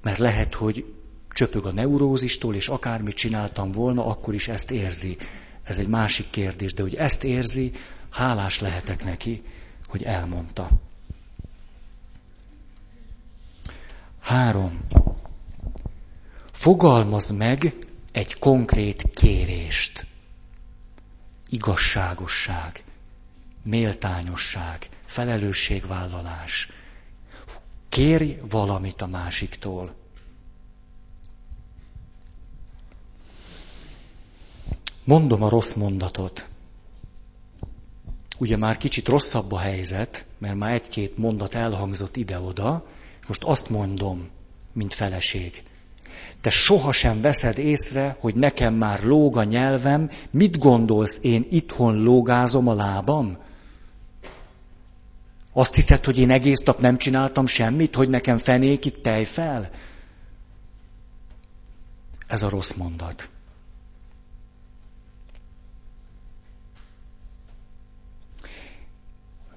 Mert lehet, hogy csöpög a neurózistól, és akármit csináltam volna, akkor is ezt érzi. Ez egy másik kérdés, de hogy ezt érzi, hálás lehetek neki, hogy elmondta. 3. Fogalmazz meg egy konkrét kérést. Igazságosság, méltányosság, felelősségvállalás. Kérj valamit a másiktól. 'Mondom a rossz mondatot.' Ugye már kicsit rosszabb a helyzet, mert már egy-két mondat elhangzott ide-oda, most azt mondom, mint feleség. Te sohasem veszed észre, hogy nekem már lóg a nyelvem, mit gondolsz, én itthon lógázom a lábam? Azt hiszed, hogy én egész nap nem csináltam semmit, hogy nekem fenékig tej fel? Ez a rossz mondat.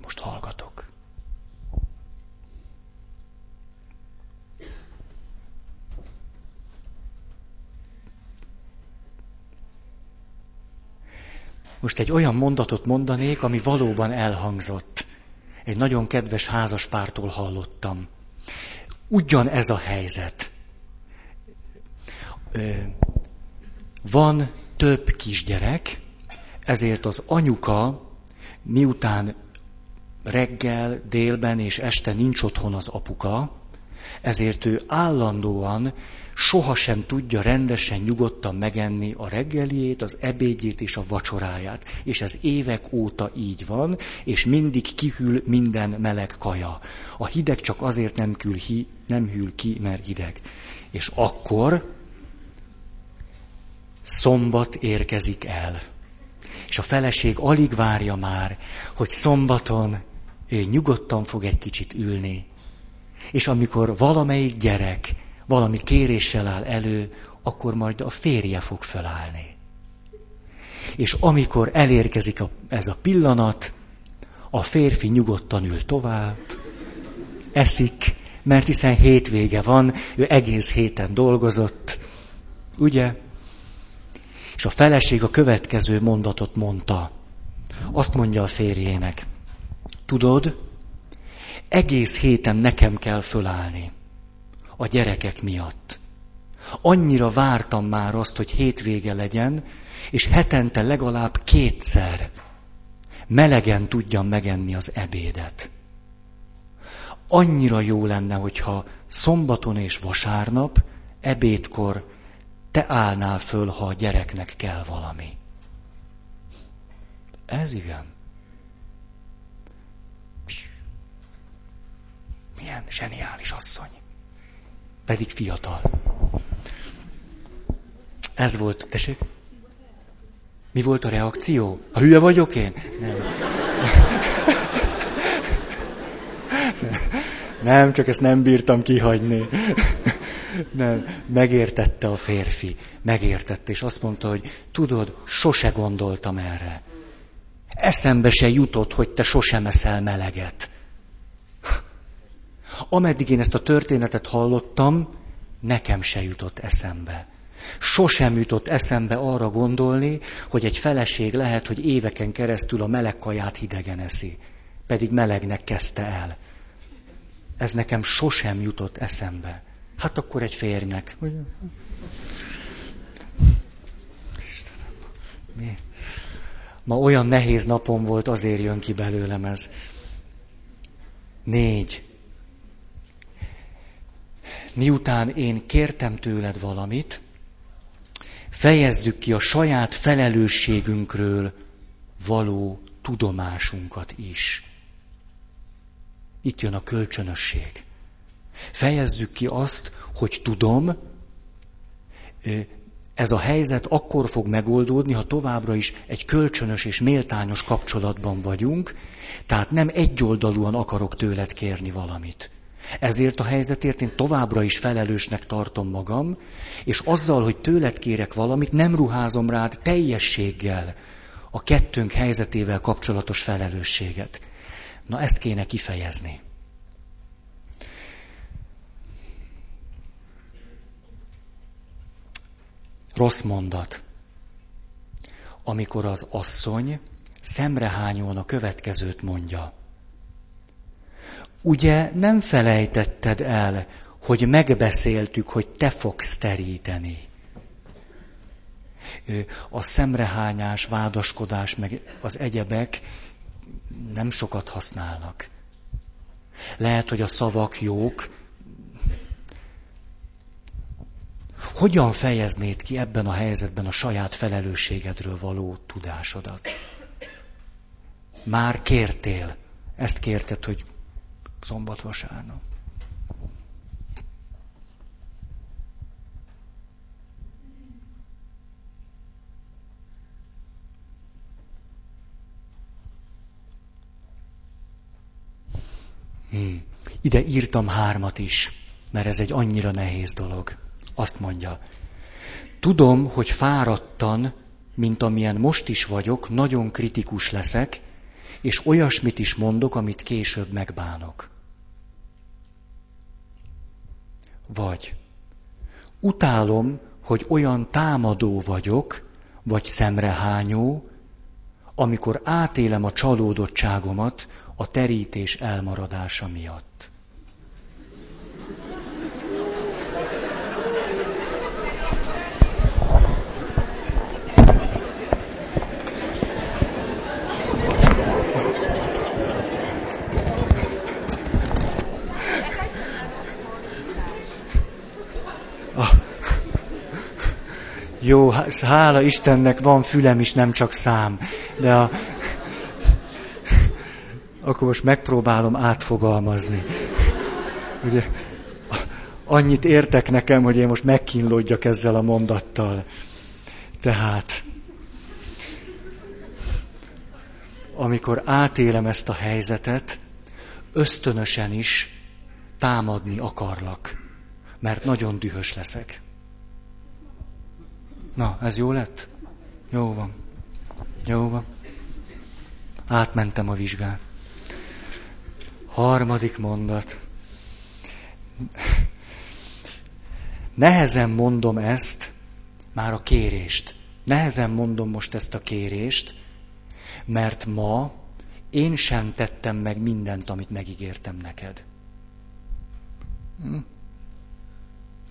Most hallgatok. Most egy olyan mondatot mondanék, ami valóban elhangzott. Egy nagyon kedves házaspártól hallottam. Ugyanez a helyzet. Van több kisgyerek, ezért az anyuka, miután reggel, délben és este nincs otthon az apuka, ezért ő állandóan sohasem tudja rendesen, nyugodtan megenni a reggeliét, az ebédjét és a vacsoráját. És ez évek óta így van, és mindig kihűl minden meleg kaja. A hideg csak azért nem hűl ki, mert hideg. És akkor szombat érkezik el. És a feleség alig várja már, hogy szombaton ő nyugodtan fog egy kicsit ülni. És amikor valamelyik gyerek valami kéréssel áll elő, akkor majd a férje fog felállni. És amikor elérkezik ez a pillanat, a férfi nyugodtan ül tovább, eszik, mert hiszen hétvége van, ő egész héten dolgozott, ugye? És a feleség a következő mondatot mondta. Azt mondja a férjének, tudod, egész héten nekem kell fölállni. A gyerekek miatt. Annyira vártam már azt, hogy hétvége legyen, és hetente legalább 2-szer melegen tudjam megenni az ebédet. Annyira jó lenne, hogyha szombaton és vasárnap ebédkor te állnál föl, ha a gyereknek kell valami. Ez igen. Milyen zseniális asszony. Pedig fiatal. Ez volt, tessék? Mi volt a reakció? A hülye vagyok én? Nem, csak ezt nem bírtam kihagyni. Nem, megértette a férfi. Megértette, és azt mondta, hogy tudod, sose gondoltam erre. Eszembe se jutott, hogy te sosem eszel meleget. Ameddig én ezt a történetet hallottam, nekem se jutott eszembe. Sosem jutott eszembe arra gondolni, hogy egy feleség lehet, hogy éveken keresztül a meleg kaját hidegen eszi. Pedig melegnek kezdte el. Ez nekem sosem jutott eszembe. Hát akkor egy férjnek. Istenem, mi? Ma olyan nehéz napom volt, azért jön ki belőlem ez. 4. Miután én kértem tőled valamit, fejezzük ki a saját felelősségünkről való tudomásunkat is. Itt jön a kölcsönösség. Fejezzük ki azt, hogy tudom, ez a helyzet akkor fog megoldódni, ha továbbra is egy kölcsönös és méltányos kapcsolatban vagyunk, tehát nem egyoldalúan akarok tőled kérni valamit. Ezért a helyzetért én továbbra is felelősnek tartom magam, és azzal, hogy tőled kérek valamit, nem ruházom rád teljességgel a kettőnk helyzetével kapcsolatos felelősséget. Na, ezt kéne kifejezni. Rossz mondat. Amikor az asszony szemrehányón a következőt mondja. Ugye nem felejtetted el, hogy megbeszéltük, hogy te fogsz teríteni. A szemrehányás, vádaskodás, meg az egyebek nem sokat használnak. Lehet, hogy a szavak jók. Hogyan fejeznéd ki ebben a helyzetben a saját felelősségedről való tudásodat? Már kértél. Ezt kérted, hogy szombat-vasárnap. Ide írtam 3 is, mert ez egy annyira nehéz dolog. Azt mondja, tudom, hogy fáradtan, mint amilyen most is vagyok, nagyon kritikus leszek, és olyasmit is mondok, amit később megbánok. Vagy utálom, hogy olyan támadó vagyok, vagy szemrehányó, amikor átélem a csalódottságomat a terítés elmaradása miatt. Jó, hála Istennek van fülem is, nem csak szám. De akkor most megpróbálom átfogalmazni. Ugye, annyit értek nekem, hogy én most megkínlódjak ezzel a mondattal. Tehát, amikor átélem ezt a helyzetet, ösztönösen is támadni akarlak, mert nagyon dühös leszek. Na, ez jó lett? Jó van. Jó van. Átmentem a vizsgán. 3. mondat. Nehezen mondom ezt, már a kérést. Nehezen mondom most ezt a kérést, mert ma én sem tettem meg mindent, amit megígértem neked.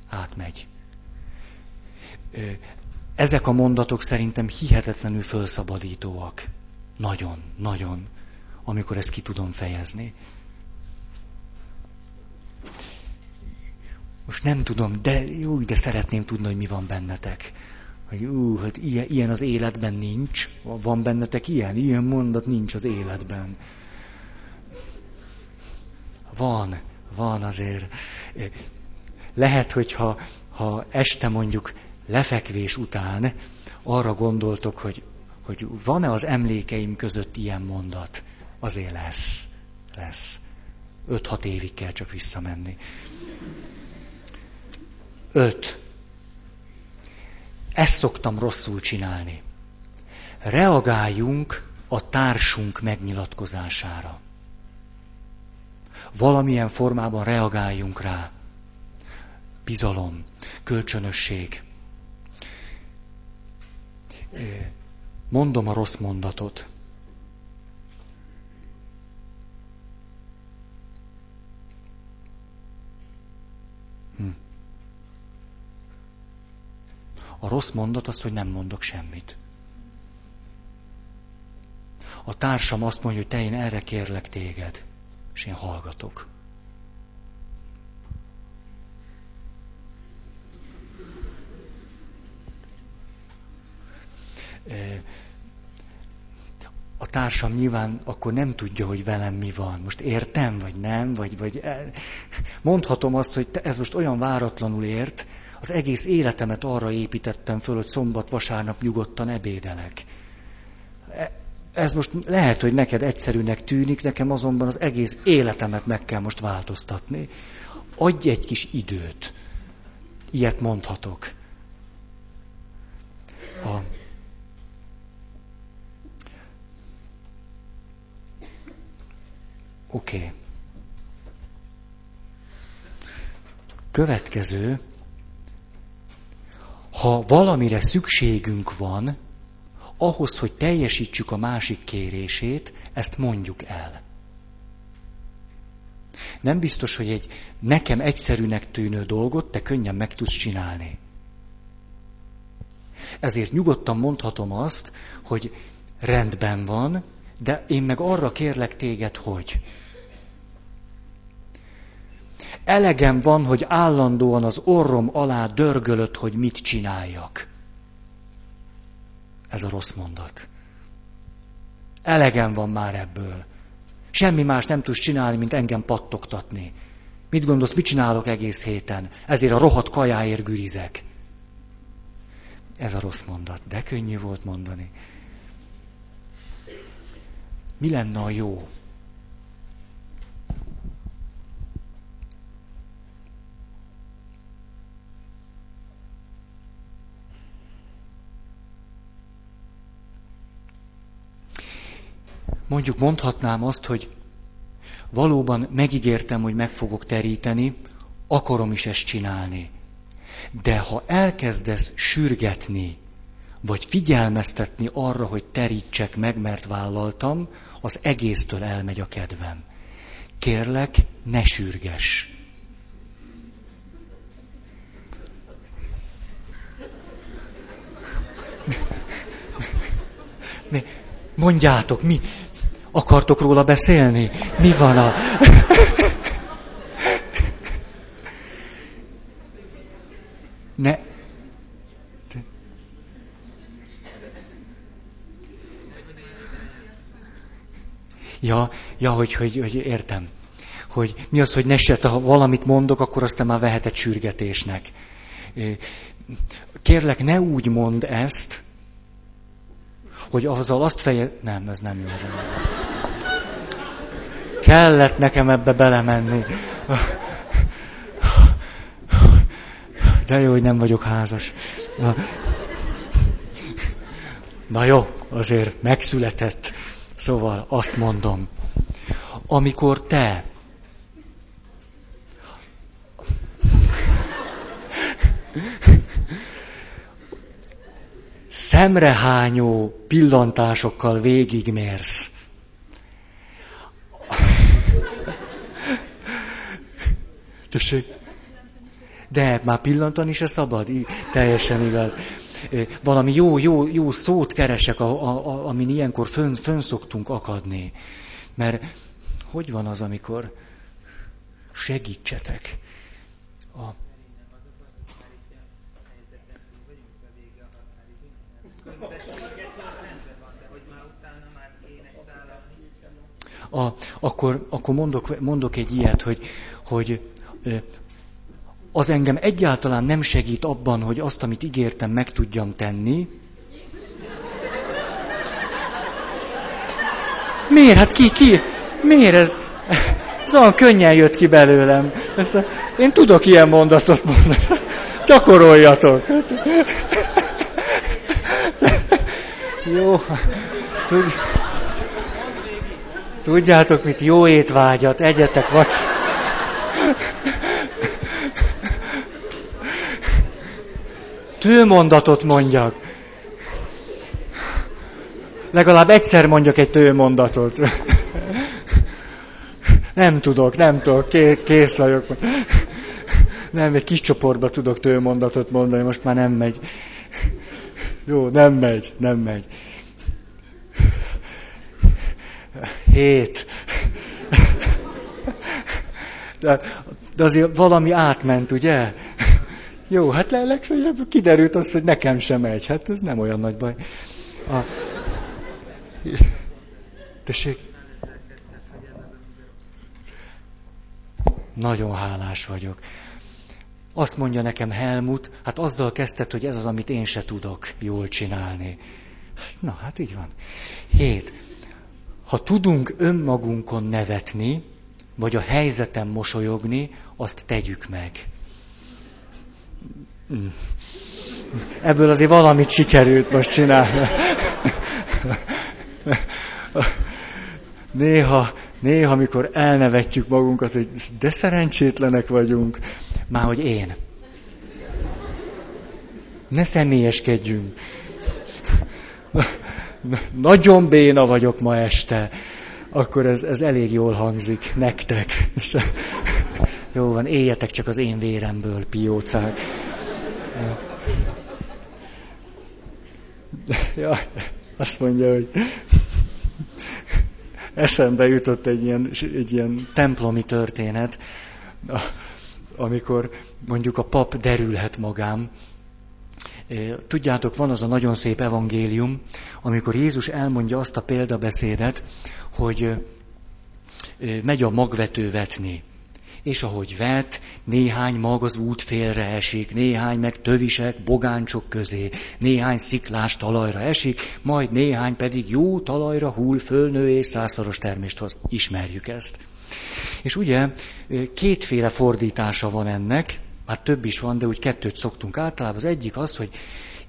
Átmegy. Ezek a mondatok szerintem hihetetlenül felszabadítóak. Nagyon, nagyon, amikor ezt ki tudom fejezni. Most nem tudom, de szeretném tudni, hogy mi van bennetek. Hogy hát ilyen az életben nincs. Van bennetek ilyen? Ilyen mondat nincs az életben. Van azért. Lehet, hogyha este mondjuk lefekvés után arra gondoltok, hogy van-e az emlékeim között ilyen mondat? Azért lesz. 5-6 évig kell csak visszamenni. 5. Ezt szoktam rosszul csinálni. Reagáljunk a társunk megnyilatkozására. Valamilyen formában reagáljunk rá. Bizalom, kölcsönösség. Mondom a rossz mondatot. A rossz mondat az, hogy nem mondok semmit. A társam azt mondja, hogy te, én erre kérlek téged, és én hallgatok. A társam nyilván akkor nem tudja, hogy velem mi van. Most értem, vagy nem, vagy mondhatom azt, hogy ez most olyan váratlanul ért, az egész életemet arra építettem föl, hogy szombat-vasárnap nyugodtan ebédelek. Ez most lehet, hogy neked egyszerűnek tűnik, nekem azonban az egész életemet meg kell most változtatni. Adj egy kis időt. Ilyet mondhatok. Oké. Következő. Ha valamire szükségünk van, ahhoz, hogy teljesítsük a másik kérését, ezt mondjuk el. Nem biztos, hogy egy nekem egyszerűnek tűnő dolgot te könnyen meg tudsz csinálni. Ezért nyugodtan mondhatom azt, hogy rendben van, de én meg arra kérlek téged, hogy... Elegem van, hogy állandóan az orrom alá dörgölöd, hogy mit csináljak. Ez a rossz mondat. Elegem van már ebből. Semmi más nem tudsz csinálni, mint engem pattogtatni. Mit gondolsz, mit csinálok egész héten? Ezért a rohadt kajáért gürizek. Ez a rossz mondat, de könnyű volt mondani. Mi lenne a jó? Mondjuk mondhatnám azt, hogy valóban megígértem, hogy meg fogok teríteni, akarom is ezt csinálni. De ha elkezdesz sürgetni, vagy figyelmeztetni arra, hogy terítsek meg, mert vállaltam, az egésztől elmegy a kedvem. Kérlek, ne sürgess! Mondjátok, mi... Akartok róla beszélni? Mi van a... Ne... Ja, hogy értem. Hogy mi az, hogy ha valamit mondok, akkor azt te már veheted sürgetésnek. Kérlek, ne úgy mondd ezt, hogy azzal azt Nem, ez nem jó. Kellett nekem ebbe belemenni. De jó, hogy nem vagyok házas. Na jó, azért megszületett. Szóval azt mondom. Amikor te... szemrehányó pillantásokkal végigmérsz. Tessék? De már pillantani se szabad, teljesen igaz. Valami jó szót keresek, amin ilyenkor fönn szoktunk akadni. Mert hogy van az, amikor segítsetek? Akkor mondok egy ilyet, hogy az engem egyáltalán nem segít abban, hogy azt, amit ígértem, meg tudjam tenni. Miért? Hát ki? Miért ez? Ez olyan könnyen jött ki belőlem. Én tudok ilyen mondatot mondani. Gyakoroljatok. Jó, tudjátok mit, jó étvágyat, egyetek vagy. Tőmondatot mondjak. Legalább egyszer mondjak egy tőmondatot. Nem tudok, kész vagyok. Nem, egy kis csoportba tudok tőmondatot mondani, most már nem megy. Jó, nem megy. 7. De azért valami átment, ugye? Jó, hát legfeljebb kiderült az, hogy nekem sem megy. Hát ez nem olyan nagy baj. Tessék? Nagyon hálás vagyok. Azt mondja nekem Helmut, hát azzal kezdted, hogy ez az, amit én se tudok jól csinálni. Na, hát így van. 7. Ha tudunk önmagunkon nevetni, vagy a helyzeten mosolyogni, azt tegyük meg. Ebből azért valamit sikerült most csinálni. Néha, amikor elnevetjük magunkat, hogy de szerencsétlenek vagyunk, már hogy én. Ne személyeskedjünk. Nagyon béna vagyok ma este. Akkor ez elég jól hangzik nektek. Jó van, éljetek csak az én véremből, piócák. Ja, azt mondja, hogy eszembe jutott egy ilyen templomi történet, amikor mondjuk a pap derülhet magán. Tudjátok, van az a nagyon szép evangélium, amikor Jézus elmondja azt a példabeszédet, hogy megy a magvető vetni. És ahogy vet, néhány mag az út félre esik, néhány meg tövisek, bogáncsok közé, néhány sziklás talajra esik, majd néhány pedig jó talajra hull, fölnő és 100-szoros termést hoz. Ismerjük ezt. És ugye kétféle fordítása van ennek, már több is van, de úgy kettőt szoktunk általában. Az egyik az, hogy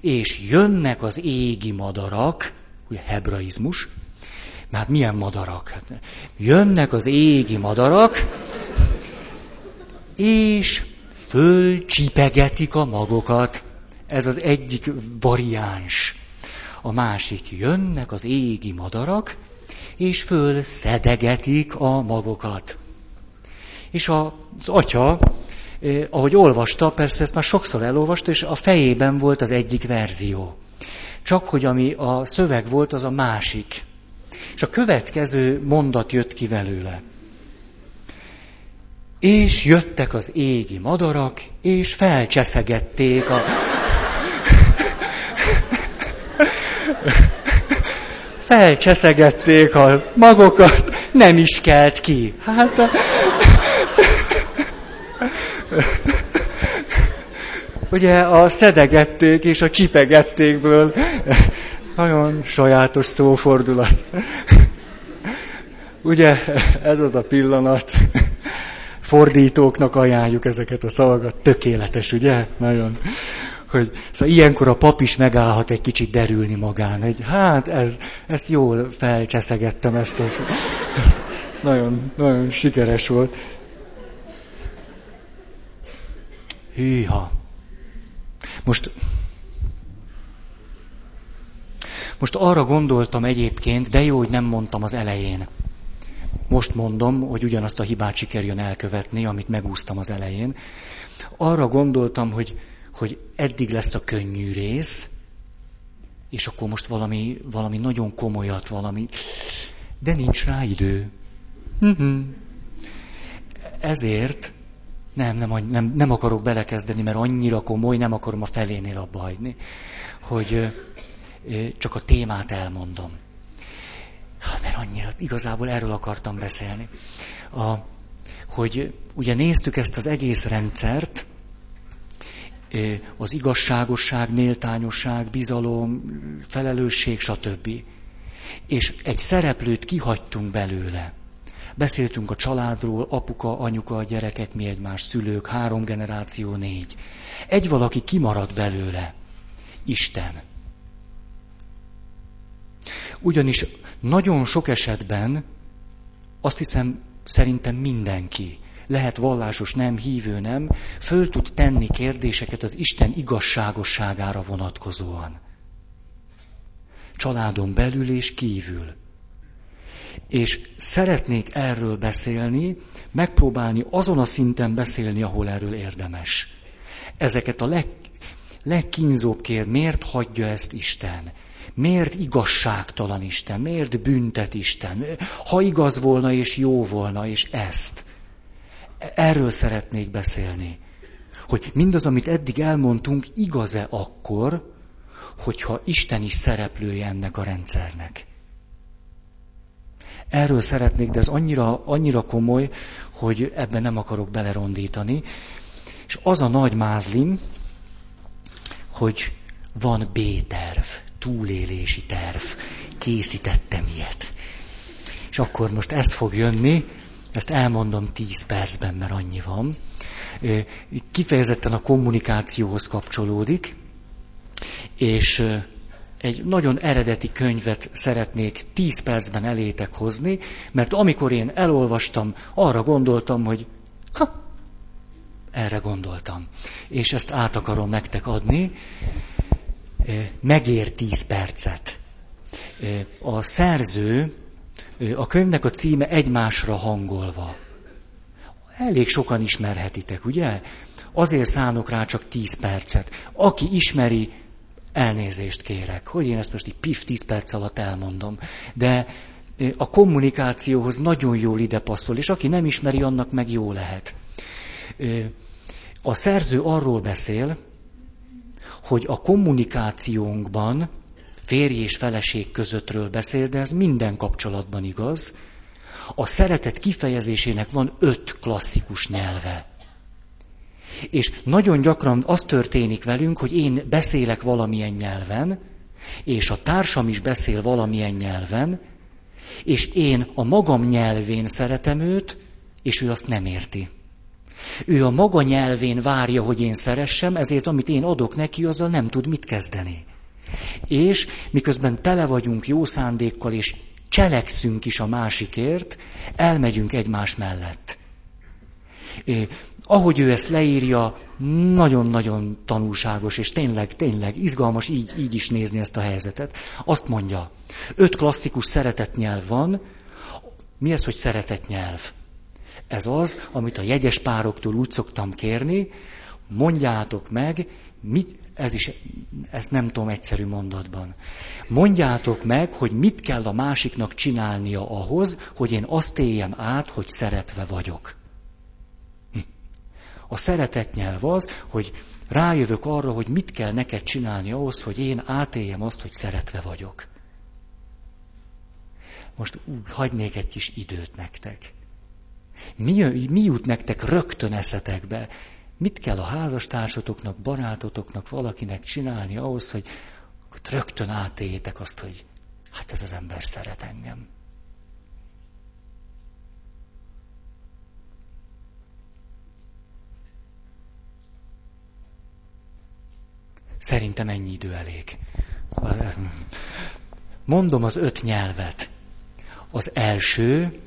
és jönnek az égi madarak, ugye hebraizmus, mert milyen madarak? Hát, jönnek az égi madarak, és fölcsipegetik a magokat. Ez az egyik variáns. A másik, jönnek az égi madarak, és fölszedegetik a magokat. És az atya, ahogy olvasta, persze ezt már sokszor elolvasta, és a fejében volt az egyik verzió. Csak hogy ami a szöveg volt, az a másik. És a következő mondat jött ki belőle. És jöttek az égi madarak, és felcseszegették a... Felcseszegették a magokat, nem is kelt ki. Hát a... Ugye a szedegették és a csipegettékből nagyon sajátos szófordulat. Ugye ez az a pillanat... Fordítóknak ajánljuk ezeket a szavakat, tökéletes, ugye? Nagyon. Hogy, szóval ilyenkor a pap is megállhat egy kicsit derülni magán. Egy, hát ezt jól felcseszegettem, ezt nagyon, nagyon sikeres volt. Hűha. Most arra gondoltam egyébként, de jó, hogy nem mondtam az elején. Most mondom, hogy ugyanazt a hibát sikerjön elkövetni, amit megúsztam az elején. Arra gondoltam, hogy eddig lesz a könnyű rész, és akkor most valami nagyon komolyat, valami... De nincs rá idő. Ezért nem akarok belekezdeni, mert annyira komoly, nem akarom a felénél abba hagyni, hogy csak a témát elmondom. Mert annyira, igazából erről akartam beszélni. Hogy ugye néztük ezt az egész rendszert, az igazságosság, méltányosság, bizalom, felelősség, stb. És egy szereplőt kihagytunk belőle. Beszéltünk a családról, apuka, anyuka, a gyerekek, mi egymás, szülők, 3 generáció, 4. Egy valaki kimaradt belőle. Isten. Ugyanis nagyon sok esetben, azt hiszem, szerintem mindenki, lehet vallásos, nem, hívő, nem, föl tud tenni kérdéseket az Isten igazságosságára vonatkozóan. Családon belül és kívül. És szeretnék erről beszélni, megpróbálni azon a szinten beszélni, ahol erről érdemes. Ezeket a legkínzóbb miért hagyja ezt Isten? Miért igazságtalan Isten? Miért büntet Isten? Ha igaz volna és jó volna, és ezt. Erről szeretnék beszélni. Hogy mindaz, amit eddig elmondtunk, igaz-e akkor, hogyha Isten is szereplője ennek a rendszernek? Erről szeretnék, de ez annyira, annyira komoly, hogy ebben nem akarok belerondítani. És az a nagy mázlim, hogy van B-terv. Túlélési terv. készítettem ilyet. És akkor most ez fog jönni, ezt elmondom 10 percben, mert annyi van. Kifejezetten a kommunikációhoz kapcsolódik, és egy nagyon eredeti könyvet szeretnék 10 percben elétek hozni, mert amikor én elolvastam, arra gondoltam, hogy erre gondoltam. És ezt át akarom nektek adni. Megér 10 percet. A szerző, a könyvnek a címe Egymásra hangolva. Elég sokan ismerhetitek, ugye? Azért szánok rá csak 10 percet. Aki ismeri, elnézést kérek, hogy én ezt most így 10 perc alatt elmondom. De a kommunikációhoz nagyon jól ide passzol, és aki nem ismeri, annak meg jó lehet. A szerző arról beszél, hogy a kommunikációnkban, férj és feleség közöttről beszél, de ez minden kapcsolatban igaz, a szeretet kifejezésének van 5 klasszikus nyelve. És nagyon gyakran az történik velünk, hogy én beszélek valamilyen nyelven, és a társam is beszél valamilyen nyelven, és én a magam nyelvén szeretem őt, és ő azt nem érti. Ő a maga nyelvén várja, hogy én szeressem, ezért amit én adok neki, azzal nem tud mit kezdeni. És miközben tele vagyunk jó szándékkal, és cselekszünk is a másikért, elmegyünk egymás mellett. Ahogy ő ezt leírja, nagyon-nagyon tanulságos, és tényleg izgalmas így is nézni ezt a helyzetet. Azt mondja, 5 klasszikus szeretetnyelv van. Mi ez, hogy szeretetnyelv? Ez az, amit a jegyes pároktól úgy szoktam kérni, mondjátok meg, ez nem tudom egyszerű mondatban. Mondjátok meg, hogy mit kell a másiknak csinálnia ahhoz, hogy én azt éljem át, hogy szeretve vagyok. A szeretetnyelv az, hogy rájövök arra, hogy mit kell neked csinálni ahhoz, hogy én átéljem azt, hogy szeretve vagyok. Most hagynék egy kis időt nektek. Mi jut nektek rögtön eszetekbe? Mit kell a házastársatoknak, barátotoknak, valakinek csinálni ahhoz, hogy rögtön átéljétek azt, hogy hát ez az ember szeret engem. Szerintem ennyi idő elég. Mondom az 5 nyelvet. Az első...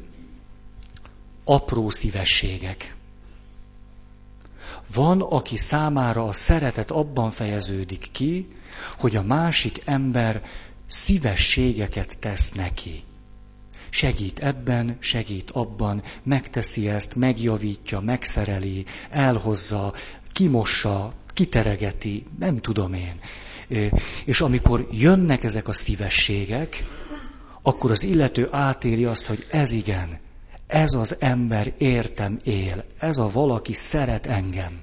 apró szívességek. Van, aki számára a szeretet abban fejeződik ki, hogy a másik ember szívességeket tesz neki. Segít ebben, segít abban, megteszi ezt, megjavítja, megszereli, elhozza, kimossa, kiteregeti, nem tudom én. És amikor jönnek ezek a szívességek, akkor az illető átéri azt, hogy ez igen, ez az ember értem él, ez a valaki szeret engem.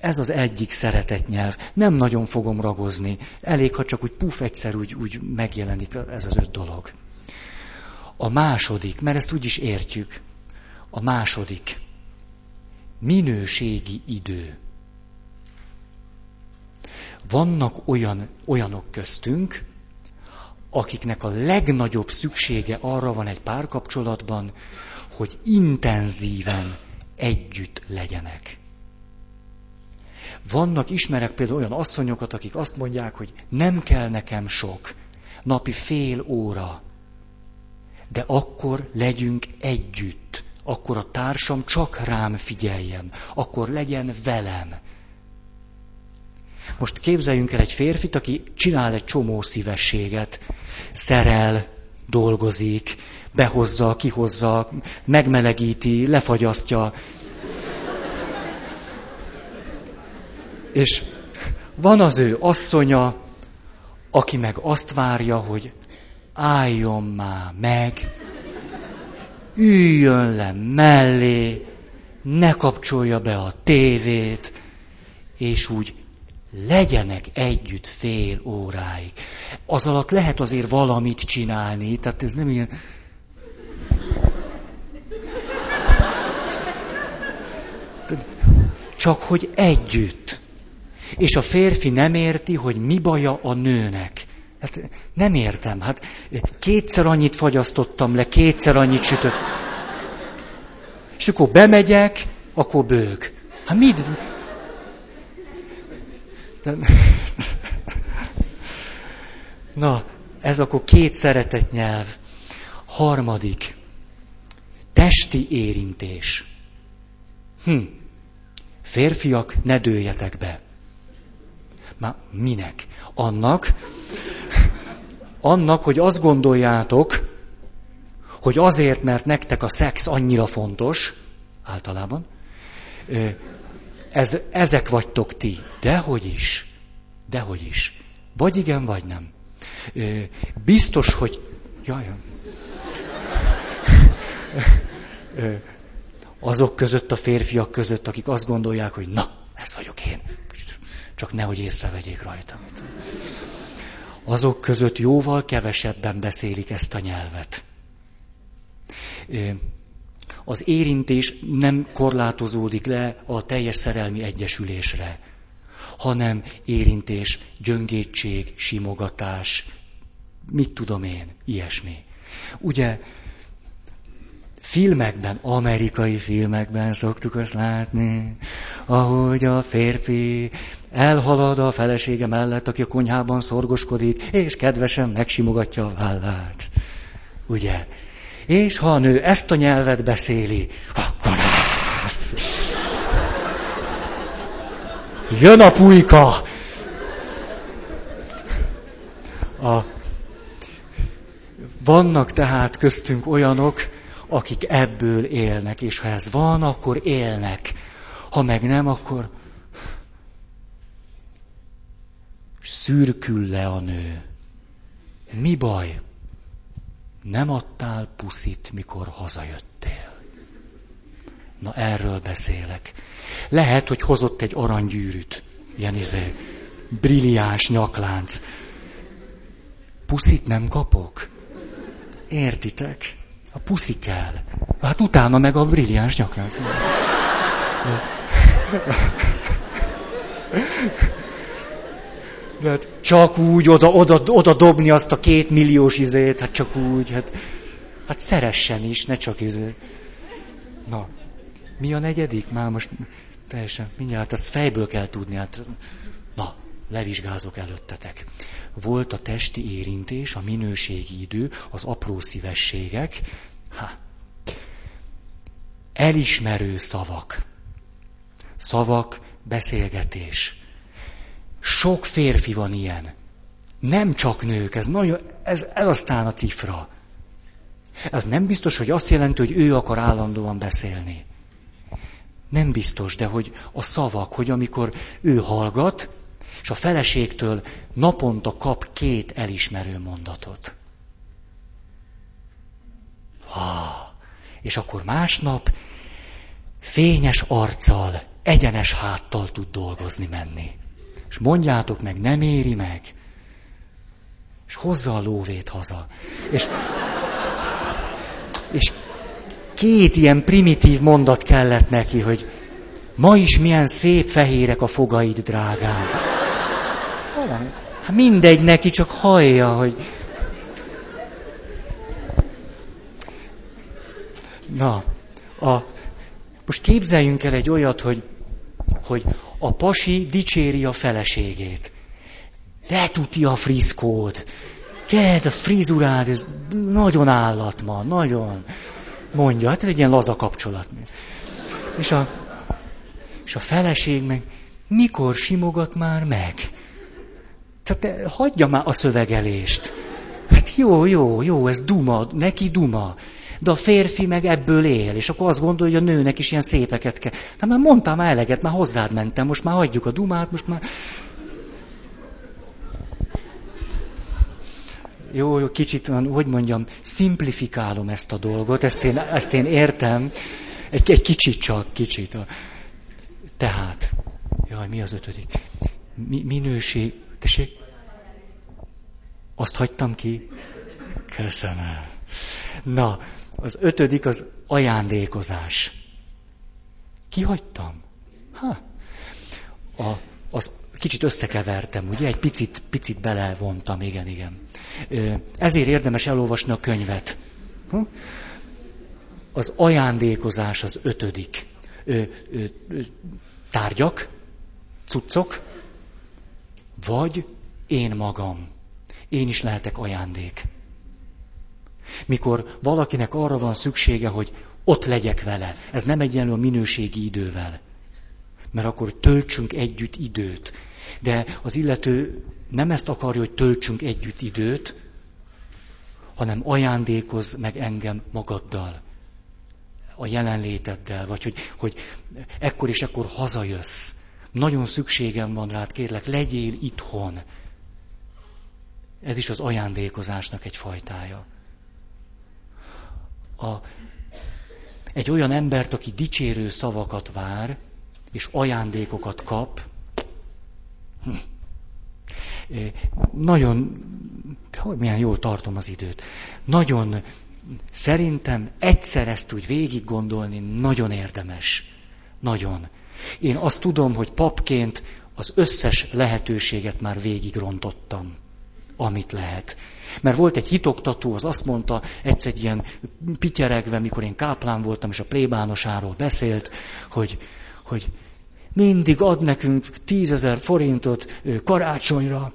Ez az egyik szeretetnyelv. Nem nagyon fogom ragozni, elég, ha csak úgy puf egyszer úgy megjelenik ez az 5 dolog. A második, mert ezt úgy is értjük, a második, minőségi idő. Vannak olyanok köztünk, akiknek a legnagyobb szüksége arra van egy párkapcsolatban, hogy intenzíven együtt legyenek. Vannak, ismerek például olyan asszonyokat, akik azt mondják, hogy nem kell nekem sok, napi fél óra, de akkor legyünk együtt, akkor a társam csak rám figyeljen, akkor legyen velem. Most képzeljünk el egy férfit, aki csinál egy csomó szívességet, szerel, dolgozik, behozza, kihozza, megmelegíti, lefagyasztja. És van az ő asszonya, aki meg azt várja, hogy álljon már meg, üljön le mellé, ne kapcsolja be a tévét, és úgy legyenek együtt fél óráig. Az alatt lehet azért valamit csinálni, tehát ez nem ilyen... Csak hogy együtt. És a férfi nem érti, hogy mi baja a nőnek. Hát nem értem, hát kétszer annyit fagyasztottam le, kétszer annyit sütött. És akkor bemegyek, akkor bőg. Hát mit? Na, ez akkor két szeretett nyelv. Harmadik. Testi érintés. Férfiak, ne dőljetek be. Már minek? Annak, hogy azt gondoljátok, hogy azért, mert nektek a szex annyira fontos, általában, ezek vagytok ti. Dehogy is. Vagy igen, vagy nem. Biztos, hogy... Jaj. Azok között, a férfiak között, akik azt gondolják, hogy na, ez vagyok én. Csak nehogy észrevegyék rajtam. Azok között jóval kevesebben beszélik ezt a nyelvet. Az érintés nem korlátozódik le a teljes szerelmi egyesülésre, hanem érintés, gyöngétség, simogatás, mit tudom én, ilyesmi. Ugye filmekben, amerikai filmekben szoktuk azt látni, ahogy a férfi elhalad a felesége mellett, aki a konyhában szorgoskodik, és kedvesen megsimogatja a vállát. Ugye? És ha a nő ezt a nyelvet beszéli, akkor jön a pulyka! Vannak tehát köztünk olyanok, akik ebből élnek, és ha ez van, akkor élnek. Ha meg nem, akkor szürkül le a nő. Mi baj? Nem adtál puszit, mikor hazajöttél. Na, erről beszélek. Lehet, hogy hozott egy aranygyűrűt. Ilyen brilliáns nyaklánc. Puszit nem kapok? Értitek? A puszi kell. Hát utána meg a brilliáns nyaklánc. De hát csak úgy oda dobni azt a 2 milliós izét, hát csak úgy, hát szeressen is, ne csak izé. Na, mi a negyedik? Már most teljesen, mindjárt ezt fejből kell tudni. Hát, na, levizsgázok előttetek. Volt a testi érintés, a minőségi idő, az apró szívességek. Elismerő szavak. Szavak, beszélgetés. Sok férfi van ilyen. Nem csak nők, ez aztán a cifra. Ez nem biztos, hogy azt jelenti, hogy ő akar állandóan beszélni. Nem biztos, de hogy a szavak, hogy amikor ő hallgat, és a feleségtől naponta kap 2 elismerő mondatot. És akkor másnap fényes arccal, egyenes háttal tud dolgozni menni. És mondjátok meg, nem éri meg. És hozza a lóvét haza. És 2 ilyen primitív mondat kellett neki, hogy ma is milyen szép fehérek a fogaid, drágám. Hát mindegy neki, csak hallja, hogy... Na, most képzeljünk el egy olyat, hogy a pasi dicséri a feleségét. De tuti a friszkód. Kedd a frizurád, ez nagyon állatma, nagyon. Mondja, hát ez egy ilyen laza kapcsolat. És a feleség meg mikor simogat már meg? Tehát hagyja már a szövegelést. Hát jó, ez duma, neki duma. De a férfi meg ebből él, és akkor azt gondolja, hogy a nőnek is ilyen szépeket kell. De már mondtam eleget, már hozzád mentem, most már hagyjuk a dumát, most már... Jó, kicsit, hogy mondjam, szimplifikálom ezt a dolgot, ezt én értem. Egy kicsit csak, kicsit. Tehát, jaj, mi az 5? Minőség... Tessék? Azt hagytam ki? Köszönöm. Na, az 5. az ajándékozás. Kihagytam? Az Kicsit összekevertem, ugye? Egy picit belevontam, igen. Ezért érdemes elolvasni a könyvet. Az ajándékozás az 5. Tárgyak, cuccok, vagy én magam. Én is lehetek ajándék. Mikor valakinek arra van szüksége, hogy ott legyek vele, ez nem egyenlő a minőségi idővel. Mert akkor töltsünk együtt időt. De az illető nem ezt akarja, hogy töltsünk együtt időt, hanem ajándékozz meg engem magaddal, a jelenléteddel, vagy hogy ekkor és ekkor hazajössz. Nagyon szükségem van rád, kérlek, legyél itthon. Ez is az ajándékozásnak egy fajtája. Egy olyan embert, aki dicsérő szavakat vár, és ajándékokat kap, milyen jól tartom az időt, nagyon szerintem egyszer ezt úgy végig gondolni nagyon érdemes. Nagyon. Én azt tudom, hogy papként az összes lehetőséget már végig rontottam, amit lehet. Mert volt egy hitoktató, az azt mondta, egyszer ilyen pityeregve, mikor én káplán voltam, és a plébánosáról beszélt, hogy mindig ad nekünk 10 000 forintot karácsonyra,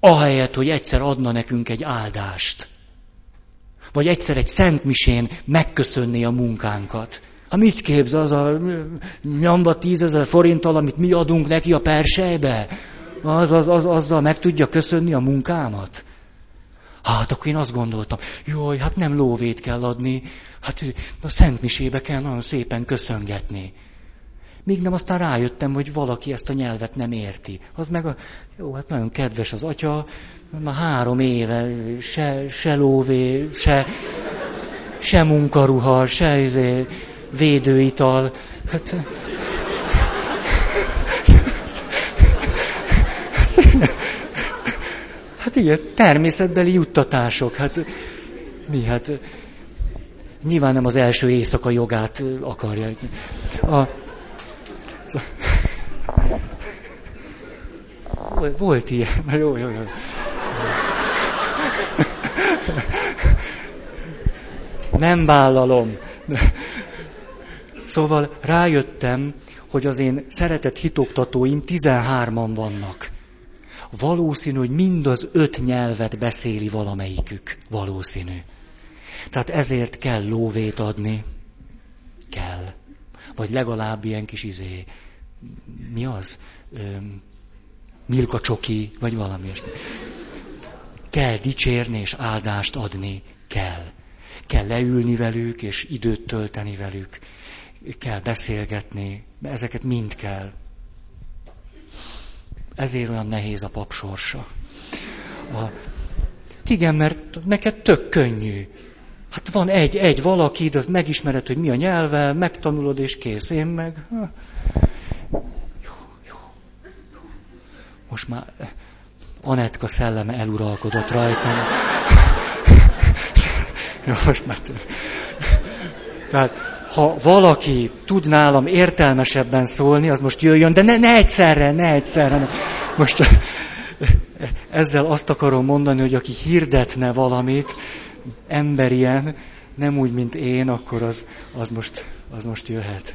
ahelyett, hogy egyszer adna nekünk egy áldást. Vagy egyszer egy szentmisén megköszönné a munkánkat. Ha mit képzel az a nyomba 10 000 forinttal, amit mi adunk neki a persejbe? Azzal meg tudja köszönni a munkámat? Hát akkor én azt gondoltam, jaj, hát nem lóvét kell adni, hát a szentmisébe kell nagyon szépen köszöngetni. Míg nem, aztán rájöttem, hogy valaki ezt a nyelvet nem érti. Az meg jó, hát nagyon kedves az atya, már 3 éve se lóvé, se munkaruha, se védőital. Hát, ilyen természetbeli juttatások. Hát mi? Hát nyilván nem az első éjszaka jogát akarja. Volt ilyen. Jó. Nem vállalom. Szóval rájöttem, hogy az én szeretett hitoktatóim 13-an vannak. Valószínű, hogy mind az 5 nyelvet beszéli valamelyikük. Valószínű. Tehát ezért kell lóvét adni. Kell. Vagy legalább ilyen kis mi az? Milka csoki, vagy valami ilyesmi. Kell dicsérni és áldást adni. Kell. Kell leülni velük és időt tölteni velük. Kell beszélgetni. Ezeket mind kell. Ezért olyan nehéz a pap sorsa. Igen, mert neked tök könnyű. Hát van egy valaki, de megismered, hogy mi a nyelve, megtanulod és kész. Én meg... Jó. Most már Anetka szelleme eluralkodott rajtam. Jó, most már tőle. Tehát, ha valaki tud nálam értelmesebben szólni, az most jöjjön, de ne egyszerre. Most ezzel azt akarom mondani, hogy aki hirdetne valamit, ember ilyen, nem úgy, mint én, akkor az most jöhet.